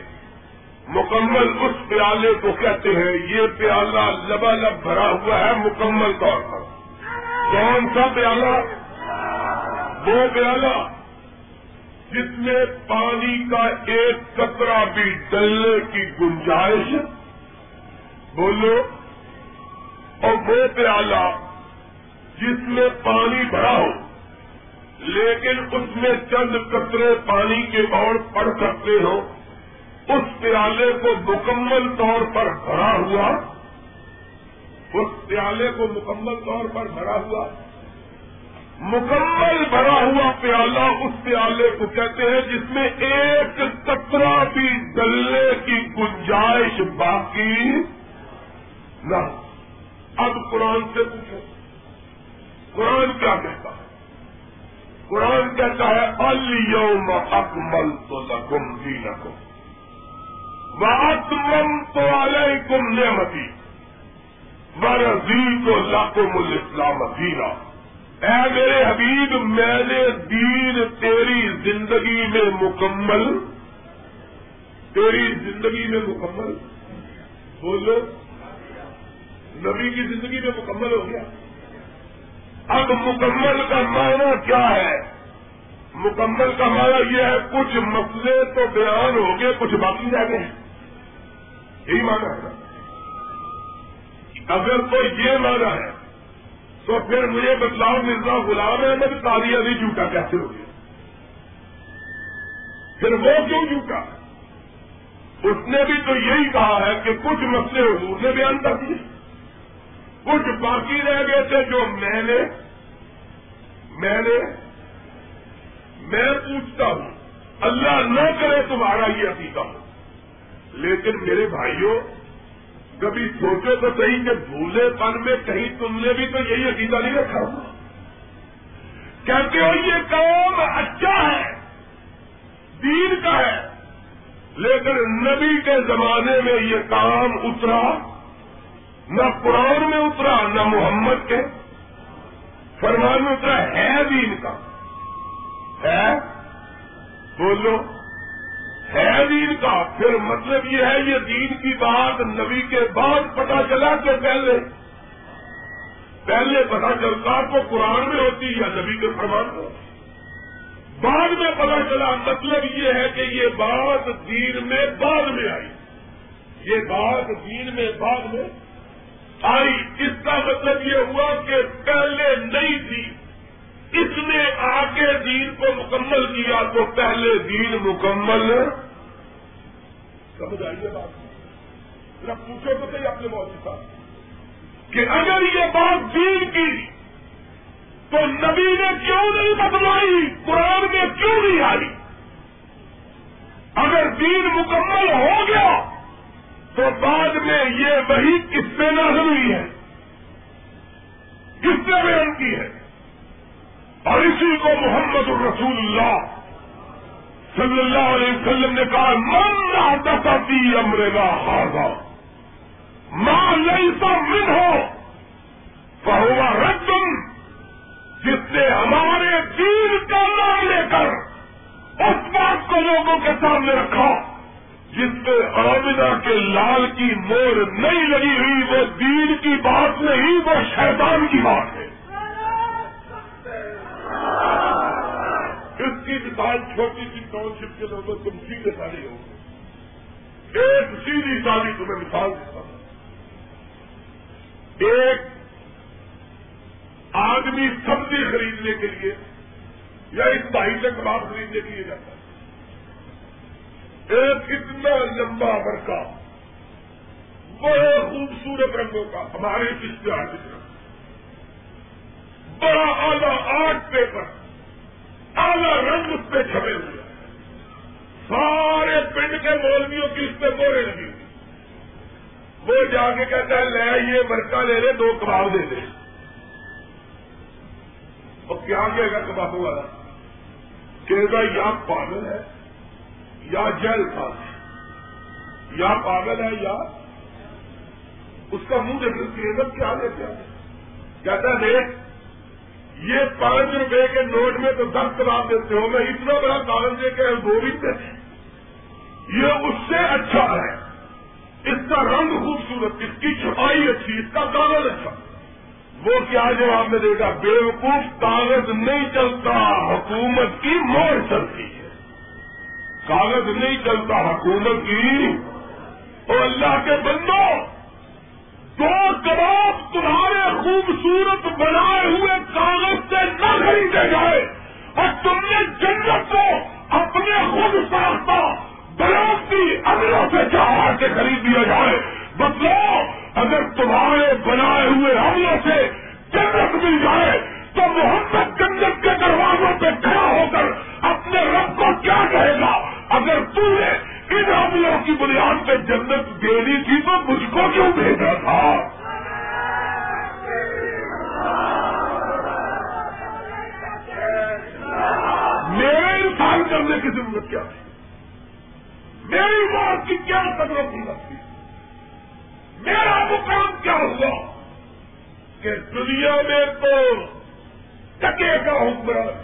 مکمل اس پیالے کو کہتے ہیں، یہ پیالہ لبا لب بھرا ہوا ہے مکمل طور پر۔ کون سا پیالہ؟ وہ پیالہ جس میں پانی کا ایک قطرہ بھی ڈلنے کی گنجائش، بولو، اور وہ پیالہ جس میں پانی بھرا ہو لیکن اس میں چند قطرے پانی کے اور پڑ سکتے ہو، اس پیالے کو مکمل طور پر بھرا ہوا، اس پیالے کو مکمل طور پر بھرا ہوا مکمل بھرا ہوا پیالہ اس پیالے کو کہتے ہیں جس میں ایک قطرہ بھی ڈلنے کی گنجائش باقی نہ۔ اب قرآن سے پوچھو قرآن کیا کہتا ہے؟ قرآن کہتا ہے الیوم اکملت لکم دینکم واتممت علیکم نعمتی ورضیت لکم الاسلام دینا۔ اے میرے حبیب، میں نے دین تیری زندگی میں مکمل، تیری زندگی میں مکمل، بولو، نبی کی زندگی میں مکمل ہو گیا۔ اب مکمل کا معنی کیا ہے؟ مکمل کا معنی یہ ہے کچھ مسئلے تو بیان ہو گئے، کچھ باقی رہ گئے، یہی معنی ہے۔ اگر تو یہ معنی ہے تو پھر مجھے بتلاؤ مرزا غلام احمد قادری علی جھوٹا کیسے ہو گیا؟ پھر وہ کیوں جھوٹا؟ اس نے بھی تو یہی کہا ہے کہ کچھ مسئلے حضور نے بیان کر دیے، کچھ باقی رہ گئے تھے جو میں نے میں نے میں پوچھتا ہوں، اللہ نہ کرے تمہارا یہ عقیدہ ہو، لیکن میرے بھائیوں کبھی سوچو تو صحیح کہ بھولے پن میں کہیں تم نے بھی تو یہی عقیدہ نہیں رکھا ہوا۔ کہتے ہو یہ کام اچھا ہے، دین کا ہے، لیکن نبی کے زمانے میں یہ کام اترا نہ، قرآن میں اترا نہ محمد کے فرمان میں اترا۔ ہے دین کا، ہے، بولو، ہے دین کا، پھر مطلب یہ ہے یہ دین کی بات نبی کے بعد پتہ چلا کہ پہلے پہلے پتہ چلتا تو قرآن میں ہوتی یا نبی کے فرمان میں، بعد میں پتہ چلا، مطلب یہ ہے کہ یہ بات دین میں بعد میں آئی، یہ بات دین میں بعد میں آئی۔ اس کا مطلب یہ ہوا کہ پہلے نہیں تھی، اس نے آ کے دین کو مکمل کیا تو پہلے دین مکمل ہے۔ سمجھ آئیے بات؟ ذرا پوچھو تو صحیح اپنے مولوی صاحب کہ اگر یہ بات دین کی تو نبی نے کیوں نہیں بدلائی، قرآن میں کیوں نہیں آئی؟ اگر دین مکمل ہو گیا تو بعد میں یہ وحی کس سے نازل ہوئی ہے، کس سے بیان کی ہے؟ اور اسی کو محمد الرسول اللہ صلی اللہ علیہ وسلم نے کہا من احدث فی امرنا ھذا ما لیس منہ فہو رد، جس نے ہمارے دین کا نام لے کر اس بات کو لوگوں کے سامنے رکھا جس پہ آمنہ کے لال کی مور نہیں لگی ہوئی، وہ دین کی بات نہیں، وہ شیطان کی بات ہے۔ کی مثال چھوٹی سی ٹاؤن شپ کے لوگوں تم سیدھے ساری ہو گے. ایک سیدھی ساری تمہیں مثال دیتا ہوں. ایک آدمی سبزی خریدنے کے لیے یا اس دہی سے کباب خریدنے کے لیے جاتا ہے. ایک اتنا لمبا ورقہ بڑے خوبصورت رنگوں کا ہمارے اشتہار کی طرف بڑا اعلیٰ آرٹ پیپر اعلیٰ رنگ اس پہ چھپے ہوئے. سارے پنڈ کے مولویوں کی اس پہ مورے لگی ہوئی. وہ جا کے کہتا ہے لے یہ مرکا لے لے دو کباب دے دے. اور کیا کہے گا کبابوں والا؟ کہے گا یا پاگل ہے یا جیل تھا. یا پاگل ہے یا اس کا منہ دیکھ کہے گا کیا لے کیا کہتا ہے یہ پانچ روپے کے نوٹ میں تو دس کباب دیتے ہو. میں اتنا بڑا کاغذ دے کے گوبند یہ اس سے اچھا ہے. اس کا رنگ خوبصورت, اس کی چھپائی اچھی, اس کا کاغذ اچھا. وہ کیا جواب میں دے گا؟ بیوقوف کاغذ نہیں چلتا, حکومت کی مور چلتی ہے. کاغذ نہیں چلتا, حکومت کی. اور اللہ کے بندو, دو کباب تمہارے خوبصورت بنائے ہوئے کاغذ سے نہ خریدے جائے, اور تم نے جنت کو اپنے خود ساختہ بلوک کی اگلوں سے چاہا کے خرید دیا جائے. بتلاؤ, اگر تمہارے بنائے ہوئے حملوں سے جنت مل جائے تو محمد جنت کے دروازوں پہ کھڑا ہو کر اپنے رب کو کیا کہے گا؟ اگر تم نے ان حملوں کی بنیاد پہ جنت دینی تھی تو مجھ کو کیوں بھیجا تھا؟ میرے انسان کرنے کی ضرورت کیا تھی؟ میری بات کی کیا ضرورت تھی؟ میرا مقام کیا ہوا کہ دنیا میں تو ٹکے کا حکمران,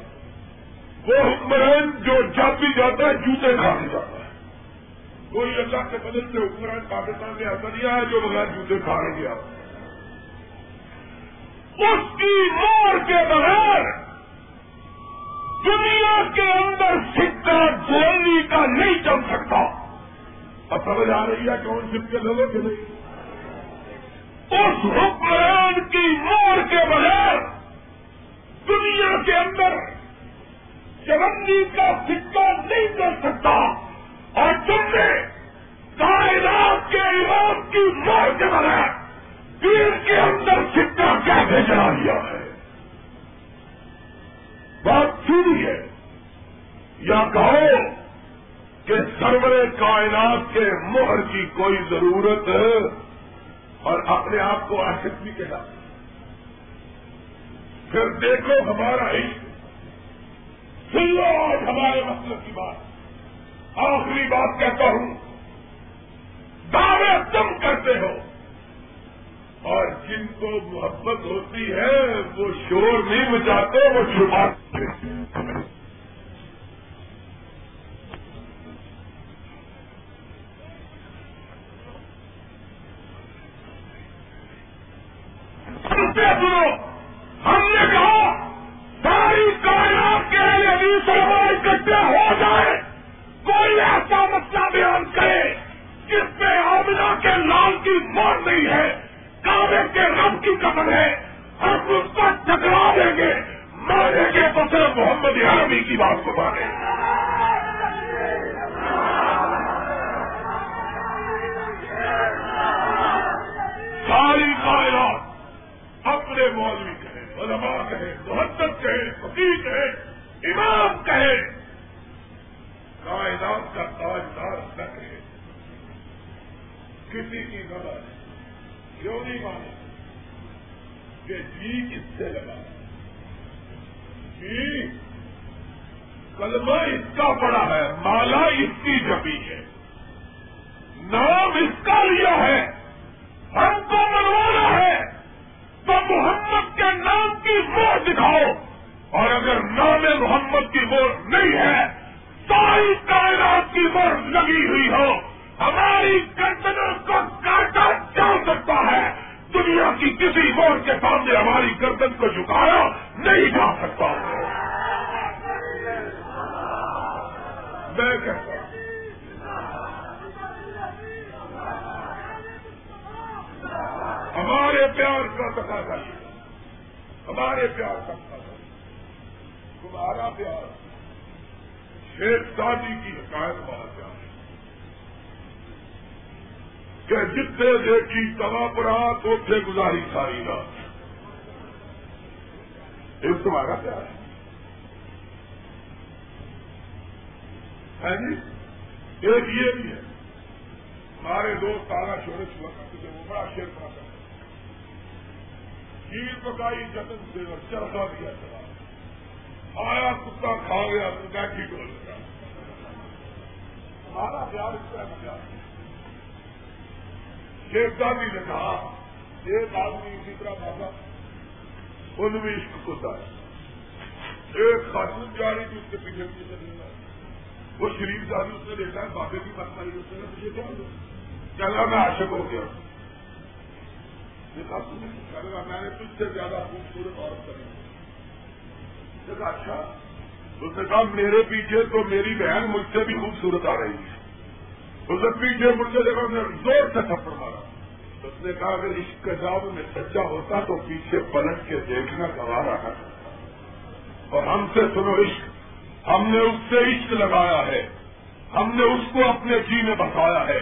وہ حکمران جو جب بھی جاتا ہے جوتے کھا کے جاتا ہے. کوئی اللہ کے مدد سے حکمران پاکستان میں ایسا نہیں آیا جو بغیر جوتے کھا رہے گیا. اس کی مور کے بغیر دنیا کے اندر سکہ گولنی کا نہیں چل سکتا. اب سمجھ آ رہی ہے کہ ان سب کے لوگوں کے نہیں. اس حکمران کی مور کے بغیر دنیا کے اندر چرندی کا سکہ نہیں چل سکتا. اور تم نے کائنات کے امام کی مور کے بغیر دین کے اندر سکہ کیسے چلا لیا ہے؟ بات سنی ہے یا کہو کہ سرور کائنات کے مہر کی کوئی ضرورت ہے, اور اپنے آپ کو عاشق بھی کہا. پھر دیکھو ہمارا عشق, سن لو آج ہمارے مسئلے کی بات. آخری بات کہتا ہوں, دعوے تم کرتے ہو اور جن کو محبت ہوتی ہے وہ شور نہیں مچاتے, وہ چھپاتے ہیں. سنتے سنو, ہم نے کہا ساری کائنات کے اہل حدیث علماء اکٹھے ہو جائے, کوئی ایسا مسئلہ بیان کرے جس پہ آمنہ کے لال کی مور نہیں ہے, کعبے کے رب کی قسم ہے. ہم اس کو ٹکرا دیں گے, مارے گے تو صرف محمد عربی کی بات کو مانیں. ساری کائنات اپنے مولوی کہے, علماء کہے, محدث کہے, فقیہ کہے, امام کہے, کائنات کا تاجدار نہ کہے. کسی کی غلط ہے کیوں نہیں مانے کہ جی اس سے لگا, جی کلمہ اس کا پڑا ہے, مالا اس کی جبی ہے, نام اس کا لیا ہے, ہم کو منوانا ہے تو محمد کے نام کی مور دکھاؤ. اور اگر نام محمد کی مور نہیں ہے, ساری کائنات کی مہر لگی ہوئی ہو, ہماری گردنوں کو کاٹا جا سکتا ہے. دنیا کی کسی مہر کے سامنے ہماری گردن کو جھکایا نہیں جا سکتا. لبیک ہے. ہمارے پیار کا تقاضا ہے، ہمارے پیار کا تقاضا ہے تمہارا پیار. شیر شادی کی حکایت وہاں کیا ہے کہ جتنے دیکھی توا پر ہاتھ سے گزاری ساری رات. ایک تمہارا پیار ہے ایک یہ بھی ہے. ہمارے دوست تارا شورش وقت سے وہ بڑا شیر پڑا کرتے کھیر پکائی جتن سے اور چرخا دیا چلا آیا کتا کھا گیا کتا ٹھیک ہو گیا. ہمارا پیار اس کا پیار ہے. شیردادی نے کہا ایک آدمی اسی طرح بازا ان میں عشق کو دائیں ایک خاتون جاری تھی اس کے پیچھے کی زمین ہے وہ شریف صاحب اس نے دیکھا ہے بابے کی بات مائی اس نے مجھے کیا چلا میں عاشق ہو گیا. دیکھا تم نے کیا لگا میں نے تجھ سے زیادہ خوبصورت عورت کری. دیکھا اچھا اس نے کہا میرے پیچھے تو میری بہن مجھ سے بھی خوبصورت آ رہی ہے. اس نے پیچھے مجھ سے دیکھا میں زور سے تھپڑ مارا. اس نے کہا اگر عشق کا جواب میں سچا ہوتا تو پیچھے پلٹ کے دیکھنا گوارا تھا. اور ہم سے سنو عشق ہم نے اس سے عشق لگایا ہے، ہم نے اس کو اپنے جی میں بسایا ہے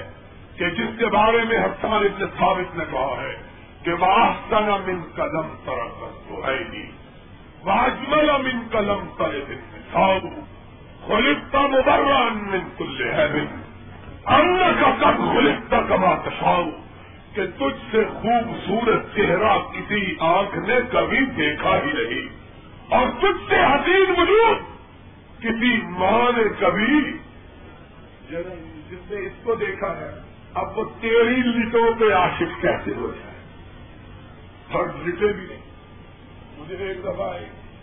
کہ جس کے بارے میں حسان ابن ثابت نے کہا ہے کہ واحسن من قلم طرفت سہیلی واجمل من قلم طلب النساء خلقت مبرئا من كل عیب انک قد خلقت كما تشاء کہ تجھ سے خوبصورت چہرہ کسی آنکھ نے کبھی دیکھا ہی نہیں اور تجھ سے حسین وجود کسی ماں نے کبھی جس نے اس کو دیکھا ہے اب وہ تیری لٹوں پہ عاشق کیسے ہو جائے. ہر لٹے بھی نہیں. مجھے ایک دفعہ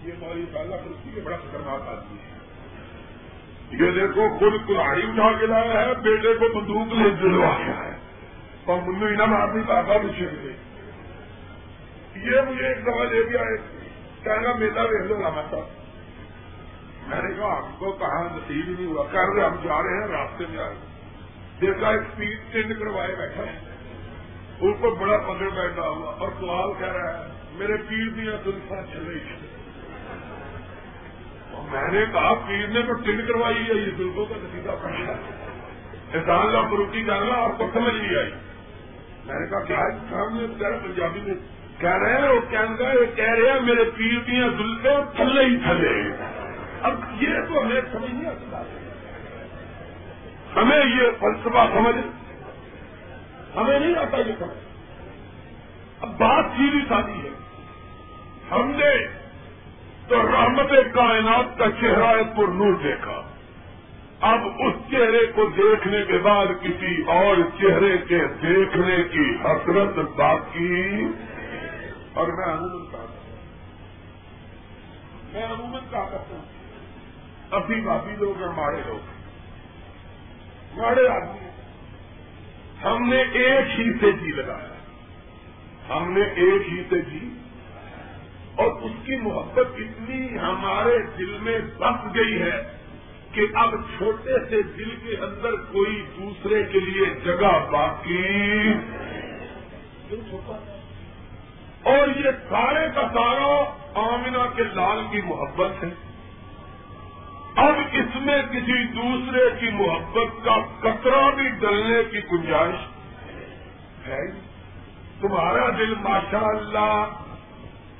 یہ مولوی اللہ کرتی کے بڑا خطرناک آدمی ہے. یہ دیکھو خود کلاڑی اٹھا کے لایا ہے بیٹے کو بندوق لے دلوایا ہے اور منو انعام آدمی بابا بھی چھڑ گئی. یہ مجھے ایک دفعہ لے گیا ہے کہنا میرا ویس لو لانا تھا. میں نے کہا ہم کو کہاں نصیب نہیں ہوا. کہہ رہے ہم جا رہے ہیں راستے میں آ رہے ہیں. دیکھا ایک پیٹ چینج کروائے بیٹھا ہے ان کو بڑا پکڑ بیٹھا ہوا اور سوال کہہ رہا ہے میرے پیر دیا دلفا چلے اور میں نے کہا پیر نے تو ٹینڈ کروائی ہے یہ دلفوں کا نتیجہ پڑا احسان لا فروٹی ڈالنا آپ کو سمجھ نہیں آئی. میں نے کہا کیا ہم نے کہہ رہا پنجابی میں کہہ رہے ہیں اور کہنا یہ کہہ رہے ہیں میرے پیر دیا دلفے تھلے ہی تھلے. اب یہ تو ہمیں سمجھ نہیں آتا. ہمیں یہ فلسفہ سمجھ ہمیں نہیں آتا یہ سمجھ. اب بات سیدھی سادی ہے. ہم نے تو رحمت کائنات کا چہرہ پر نور دیکھا. اب اس چہرے کو دیکھنے کے بعد کسی اور چہرے کے دیکھنے کی حسرت باقی. اور میں عموماً کہا میں عموماً کہا کرتا ہوں ابھی باقی لوگ ہیں ماڑے لوگ ماڑے آدمی ہم نے ایک ہی سے جی لگایا ہم نے ایک ہی سے جی اور اس کی محبت اتنی ہمارے دل میں بس گئی ہے کہ اب چھوٹے سے دل کے اندر کوئی دوسرے کے لیے جگہ باقی چھوٹا. اور یہ سارے کا سارا آمنہ کے لال کی محبت ہے. اب اس میں کسی دوسرے کی محبت کا قطرہ بھی ڈلنے کی گنجائش ہے. تمہارا دل ماشاء اللہ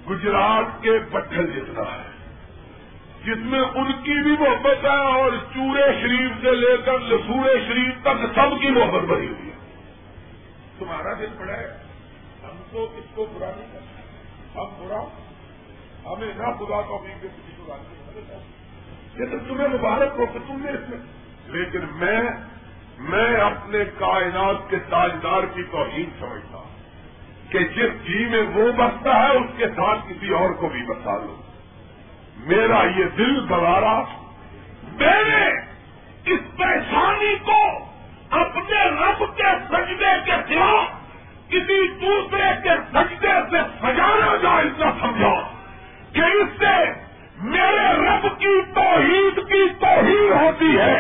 گجرات کے پتھر جتنا ہے جس میں ان کی بھی محبت ہے اور چورے شریف سے لے کر لسور شریف تک سب کی محبت بھری ہوئی ہے. تمہارا دل بڑا ہے. ہم کو اس کو برا نہیں کرنا. ہم برا ہمیں نہ خدا کو بھی کسی کو بات یہ تو تمہیں مبارک ہو کہ تم نے اس میں. لیکن میں میں اپنے کائنات کے تاجدار کی توہین سمجھتا ہوں کہ جس جی میں وہ بستا ہے اس کے ساتھ کسی اور کو بھی بسا لو. میرا یہ دل گوارا میں نے اس پریشانی کو اپنے رب کے سجدے کے خلاف کسی دوسرے کے سجدے سے سجانا جائز نہ سمجھا کہ اس سے میرے رب کی توحید کی توہین ہوتی ہے.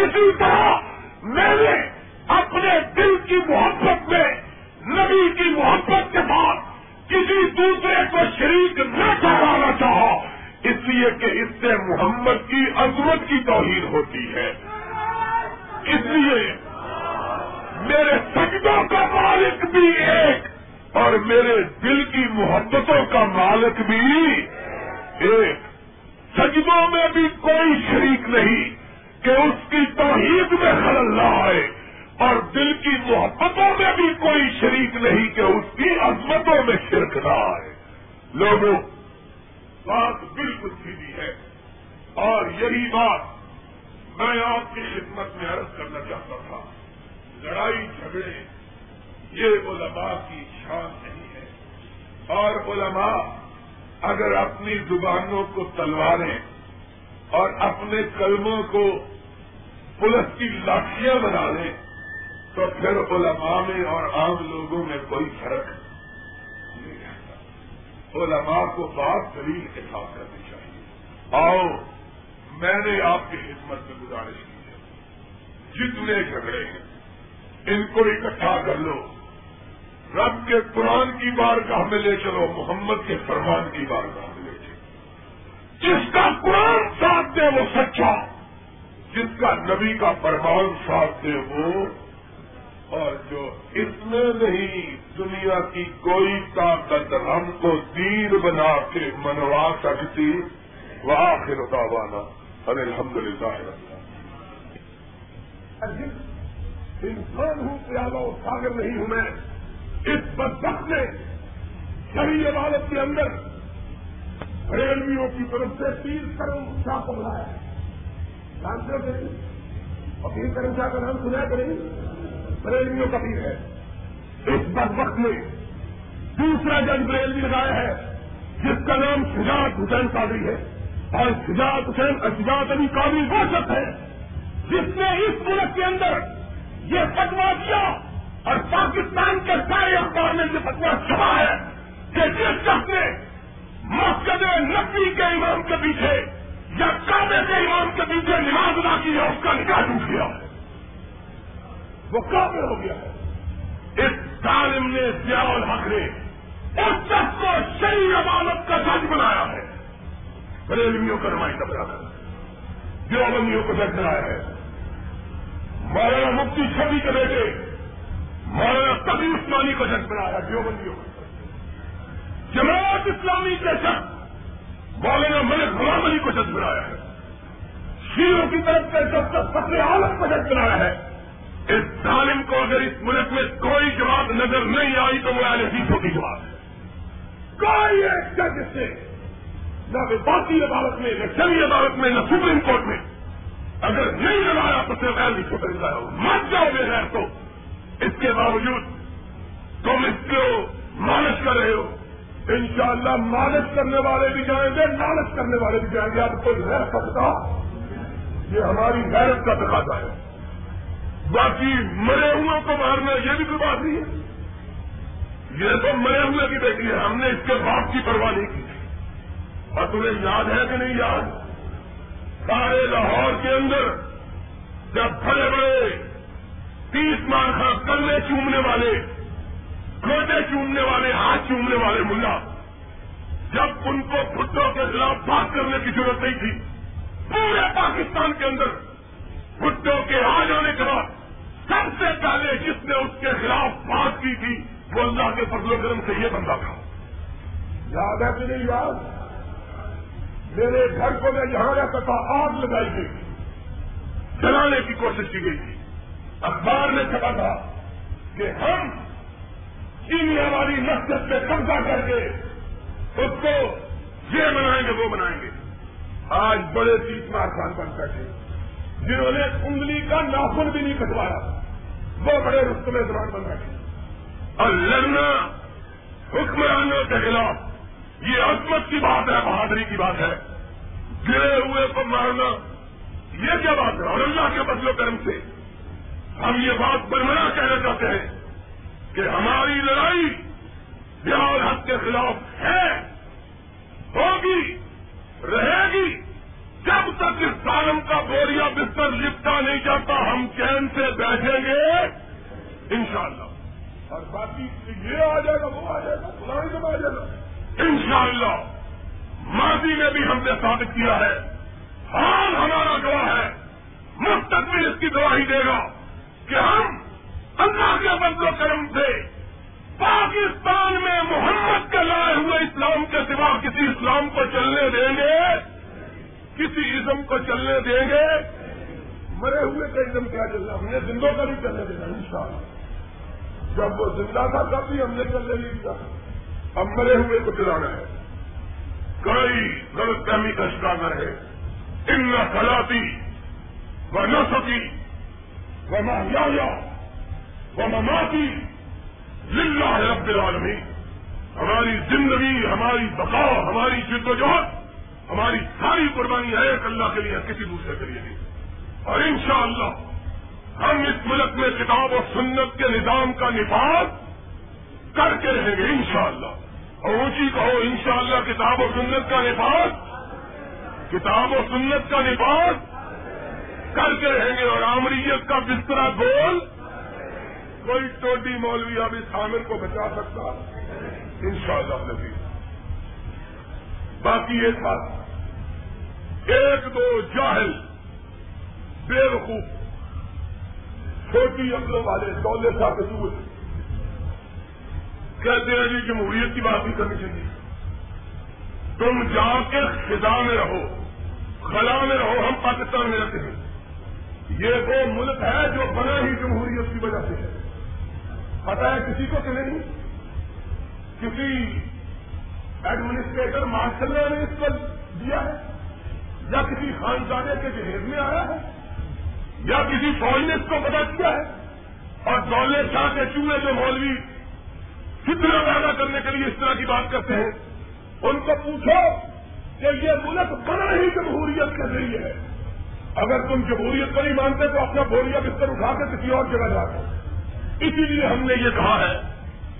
اسی طرح میں نے اپنے دل کی محبت میں نبی کی محبت کے بعد کسی دوسرے کو شریک نہ ٹھہرانا چاہا، اس لیے کہ اس سے محمد کی عظمت کی توہین ہوتی ہے۔ اس لیے میرے سجدوں کا مالک بھی ایک اور میرے دل کی محبتوں کا مالک بھی ایک، سجدوں میں بھی کوئی شریک نہیں کہ اس کی توحید میں خلل نہ آئے، اور دل کی محبتوں میں بھی کوئی شریک نہیں کہ اس کی عظمتوں میں شرک نہ آئے۔ لوگوں، بات بالکل سیدھی ہے اور یہی بات میں آپ کی خدمت میں عرض کرنا چاہتا تھا۔ لڑائی جھگڑے یہ علماء کی شان نہیں ہے، اور علماء اگر اپنی زبانوں کو تلواریں اور اپنے کلموں کو پلس کی لاٹیاں بنا لیں تو پھر علماء میں اور عام لوگوں میں کوئی فرق نہیں رہتا۔ علماء کو بات دلیل کے ساتھ کرنی چاہیے۔ آؤ، میں نے آپ کی خدمت میں گزارش کی ہے، جتنے جھگڑے ہیں ان کو اکٹھا کر لو، رب کے قرآن کی بارگاہ میں لے چلو، محمد کے فرمان کی بارگاہ میں لے چلو۔ جس کا قرآن ساتھ دے وہ سچا، جس کا نبی کا فرمان ساتھ دے وہ، اور جو اس میں نہیں دنیا کی کوئی طاقت ہم کو دیر بنا کے منوا سکتی۔ وآخر دعوانا ان الحمدللہ رب العالمین۔ انسان ہوں، پیالہ اور ساگر نہیں ہوں میں۔ اس بدبخت نے شہری عدالت کے اندر ریلویوں کی طرف سے تین کروڑ کیا بنایا ہے، جانتے کریں اور تین کروڑ کا نام سنا کریں، ریلویوں کا بھی ہے۔ اس بدبخت نے دوسرا جج ریلوی لگایا ہے جس کا نام شجاعت حسین قادری ہے، اور شجاعت حسین شجاعت علی قادری وہ شخص ہے جس نے اس ملک کے اندر یہ فتوا دیا اور پاکستان کے سارے اخبار میں یہ فتوا چھپا ہے کہ جس شخص نے مسجد نبوی کے امام کے پیچھے یا کعبے کے امام کے پیچھے نماز ادا کی ہے اس کا نکاح ٹوٹ گیا ہے، وہ کافر ہو گیا ہے۔ اس ظالم نے، ضیاء الحق نے اس شخص کو شرعی عدالت کا جج بنایا ہے، بریلویوں کا نمائندہ بنایا ہے، دیوبندیوں کو جج بنایا ہے۔ مولانا مفتی شفیع کے بیٹے مولانا قدیر عثمانی کو جج بنایا دیوبندیوں کو، جماعت اسلامی کے شخص مولانا ملک غلام علی کو جج بنایا ہے، شیعوں کی طرف سے جب تک فخر عالم کو جج بنایا ہے۔ اس ظالم کو اگر اس ملک میں کوئی جواب نظر نہیں آئی تو مولانا حدیثوں کی جواب ہے۔ کوئی ایک جج اس نے نہ وفاقی عدالت میں، نہ شرعی عدالت میں، نہ سپریم کورٹ میں اگر نہیں لگایا تو پھر غیر لکھو کر لگایا ہو، مت جاؤ بے غیر تو۔ اس کے باوجود تم اس کو مالش کر رہے ہو، انشاءاللہ مالش کرنے والے بھی جائیں گے، لالچ کرنے والے بھی جائیں گے، آپ کو غیر سکتا، یہ ہماری غیرت کا تقاضا ہے۔ باقی مرے ہوئے کو مارنا یہ بھی کوئی بات نہیں ہے، یہ تو مرے ہوئے کی بیٹی ہے، ہم نے اس کے باپ کی پرواہ نہیں کی۔ اور تمہیں یاد ہے کہ نہیں یاد، سارے لاہور کے اندر جب بڑے بڑے تیس مار خاں کلے چومنے والے، گوٹے چومنے والے، ہاتھ چومنے والے ملا، جب ان کو بھٹو کے خلاف بات کرنے کی ضرورت نہیں تھی، پورے پاکستان کے اندر بھٹو کے آ جانے کے بعد سب سے پہلے جس نے اس کے خلاف بات کی تھی وہ اللہ کے فضل و کرم سے یہ بندہ تھا۔ یاد ہے کہ نہیں یاد؟ میرے گھر کو میں یہاں رہتا تھا، آگ لگائی گئی، جلانے کی کوشش کی گئی تھی، اخبار نے چھپا تھا کہ ہم چینی ہماری مسجد پہ قبضہ کر کے اس کو یہ بنائیں گے وہ بنائیں گے۔ آج بڑے تیس مار خان بن بیٹھے جنہوں نے انگلی کا ناخن بھی نہیں کٹوایا، وہ بڑے رستم زبان بن بیٹھے۔ اور لڑنا حکمرانوں کے خلاف یہ عظمت کی بات ہے، بہادری کی بات ہے۔ گرے ہوئے کو مارنا یہ کیا بات ہے؟ اور اللہ کے فضل و کرم سے ہم یہ بات برمنا کہنا چاہتے ہیں کہ ہماری لڑائی ضیاء الحق کے خلاف ہے، ہوگی، رہے گی، جب تک اس ظالم کا بوریا بستر طرف لپٹا نہیں جاتا، ہم چین سے بیٹھیں گے انشاءاللہ، اور باقی یہ آ جائے گا وہ آ جائے گا فلانی جب آ جائے گا انشاءاللہ۔ ماضی میں بھی ہم نے ثابت کیا ہے، حال ہمارا گواہ ہے، مستقبل اس کی گواہی دے گا کہ ہم اللہ کے فضل و کرم سے پاکستان میں محمد کے لائے ہوئے اسلام کے سوا کسی اسلام کو چلنے دیں گے، کسی ازم کو چلنے دیں گے، مرے ہوئے کا ازم کیا چلنا، ہم نے زندوں کا بھی چلنے دینا انشاءاللہ۔ جب وہ زندہ تھا تب بھی ہم نے چلنے نہیں دیا، اب مرے ہوئے کو چلانا ہے۔ کئی غلط فہمی کا شکار ہے، ان صلاتی و نسکی و محیای و مماتی للہ رب العالمین۔ ہماری زندگی، ہماری بقا، ہماری جد و جہد، ہماری ساری قربانی ہے ایک اللہ کے لیے، کسی دوسرے کے لیے نہیں۔ اور انشاءاللہ ہم اس ملک میں کتاب اور سنت کے نظام کا نفاذ کر کے رہیں گے انشاءاللہ۔ اور اونچی کہو انشاءاللہ، کتاب اور سنت کا نفاذ، کتاب اور سنت کا نفاذ کر کے رہیں گے، اور آمریت کا بسترا گول کوئی ٹوٹی مولوی اب اس عامر کو بچا سکتا انشاءاللہ نبی۔ باقی یہ تھا ایک دو جاہل بے وقوف چھوٹی عقلوں والے دولے کا قصور کہتے ہیں جی جمہوریت کی بات نہیں کرنی چاہیے، تم جا کے خزا میں رہو، خلا میں رہو، ہم پاکستان میں رہتے ہیں۔ یہ وہ ملک ہے جو بنا ہی جمہوریت کی وجہ سے ہے، پتا ہے کسی کو کہ نہیں؟ کسی ایڈمنسٹریٹر مارشل نے اس پر دیا ہے، یا کسی خاندانے کے جہیز میں آیا ہے، یا کسی فوج نے اس کو پتا کیا ہے۔ اور دولت شاہ کے چوہے جو مولوی فتنہ پیدا کرنے کے لیے اس طرح کی بات کرتے ہیں، ان کو پوچھو کہ یہ ملک بنا ہی جمہوریت کے ذریعے ہے۔ اگر تم جمہوریت پر ہی مانتے تو اپنا بوریا بستر اٹھا کے کسی اور جگہ جا کر۔ اسی لیے ہم نے یہ کہا ہے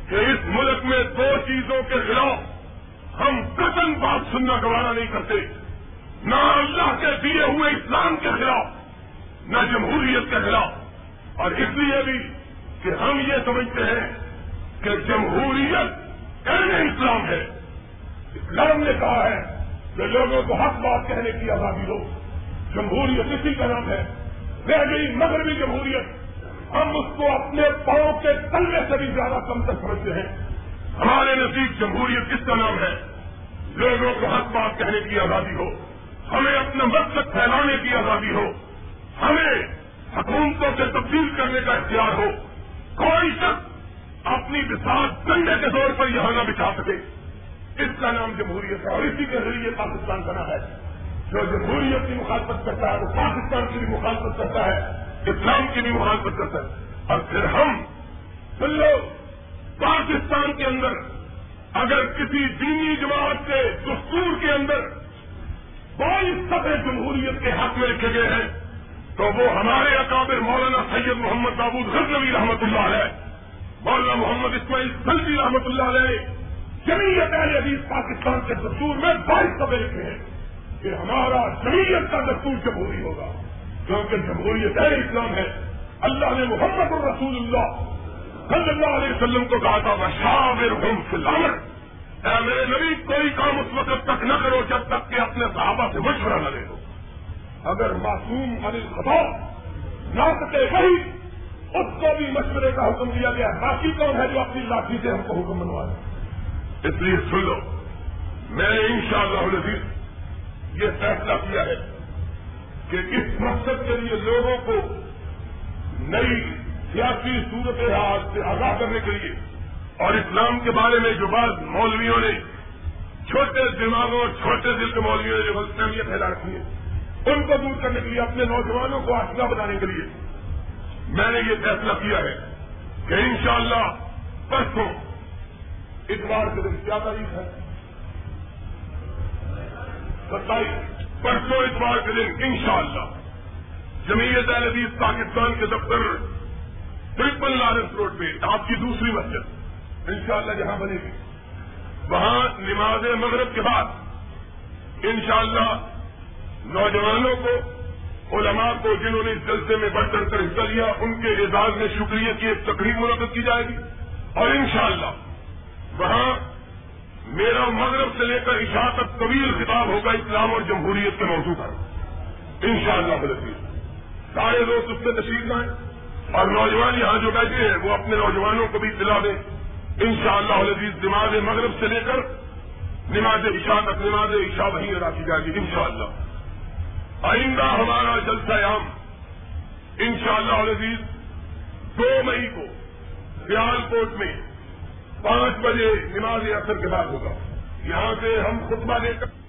کہ اس ملک میں دو چیزوں کے خلاف ہم قطعاً بات سننا گوارا نہیں کرتے، نہ اللہ کے دیے ہوئے اسلام کے خلاف، نہ جمہوریت کے خلاف۔ اور اس لیے بھی کہ ہم یہ سمجھتے ہیں کہ جمہوریت عین اسلام ہے۔ اسلام نے کہا ہے کہ لوگوں کو حق بات کہنے کی آزادی دو، جمہوریت اسی کا نام ہے۔ رہ گئی مغربی جمہوریت، ہم اس کو اپنے پاؤں کے تلے سے بھی زیادہ کم تک سمجھتے ہیں۔ ہمارے نزدیک جمہوریت کس کا نام ہے؟ لوگوں کو حق بات کہنے کی آزادی ہو، ہمیں اپنا مقصد پھیلانے کی آزادی ہو، ہمیں حکومتوں سے تبدیل کرنے کا اختیار ہو، کوئی شخص اپنی بساط کنڈے کے طور پر یہاں نہ بچھا سکے۔ اس کا نام جمہوریت ہے، اور اسی کے ذریعے پاکستان بنا ہے۔ جو جمہوریت کی مخالفت کرتا ہے وہ پاکستان کی بھی مخالفت کرتا ہے، اسلام کی بھی مخالفت کرتا ہے۔ اور پھر ہم سن لو، پاکستان کے اندر اگر کسی دینی جماعت کے دستور کے اندر بائیس صفحے جمہوریت کے حق میں لکھے گئے ہیں تو وہ ہمارے اکابر مولانا سید محمد داؤد غزنوی رحمۃ اللہ علیہ، مولانا محمد اسماعیل سلفی رحمۃ اللہ علیہ، جمعیت اہل حدیث پاکستان کے دستور میں بائیس صفحے لکھے ہیں کہ ہمارا جمعیت کا دستور جمہوری ہوگا، کیونکہ جمہوریت اہل اسلام ہے۔ اللہ نے محمد الرسول اللہ صلی اللہ علیہ وسلم کو کہا تھا وشاورہم فی الامر، اے میرے نبی کوئی کام اس وقت تک نہ کرو جب تک کہ اپنے صحابہ سے مشورہ نہ لے لو۔ اگر معصوم عن الخطا ناقد وحی اس کو بھی مشورے کا حکم دیا گیا، باقی کون ہے جو اپنی لاٹھی سے ہم کو حکم منوا دے؟ اس لیے سن لو، میں نے انشاءاللہ العزیز یہ فیصلہ کیا ہے کہ اس مقصد کے لیے لوگوں کو نئی سیاسی صورتحال سے آگاہ کرنے کے لیے، اور اسلام کے بارے میں جو بعض مولویوں نے چھوٹے دماغوں اور چھوٹے دل کے مولویوں نے جو غلطیاں پھیلا رکھی ہیں ان کو دور کرنے کے لیے، اپنے نوجوانوں کو آشنا بنانے کے لیے میں نے یہ فیصلہ کیا ہے کہ انشاءاللہ پرسوں اتوار کے دن، کیا تاریخ ہے؟ ستائیس، پرسوں اتوار کے دن انشاءاللہ جمعیت اہل حدیث پاکستان کے دفتر ٹرپل لارنس روڈ پہ آپ کی دوسری مسجد انشاءاللہ جہاں بنے گی، وہاں نماز مغرب کے بعد انشاءاللہ نوجوانوں کو علماء کو جنہوں نے اس جلسے میں بڑھ چڑھ کر حصہ لیا ان کے اعزاز میں شکریہ کی ایک تقریب منعقد کی جائے گی اور انشاءاللہ وہاں میرا مغرب سے لے کر عشاء تک طویل خطاب ہوگا اسلام اور جمہوریت کے موضوع پر انشاءاللہ بلکہ سارے دوست اس سے تشریف لائیں اور نوجوان یہاں جو بیٹھے ہیں وہ اپنے نوجوانوں کو بھی دلا دیں انشاءاللہ العزیز نماز مغرب سے لے کر نماز عشاء تک نماز عشاء وہیں ادا کی جائے گی انشاءاللہ۔ آئندہ ہمارا جلسہ عام انشاءاللہ العزیز دو مئی کو ریال کوٹ میں پانچ بجے نماز عصر کے بعد ہوگا، یہاں سے ہم خطبہ دے کر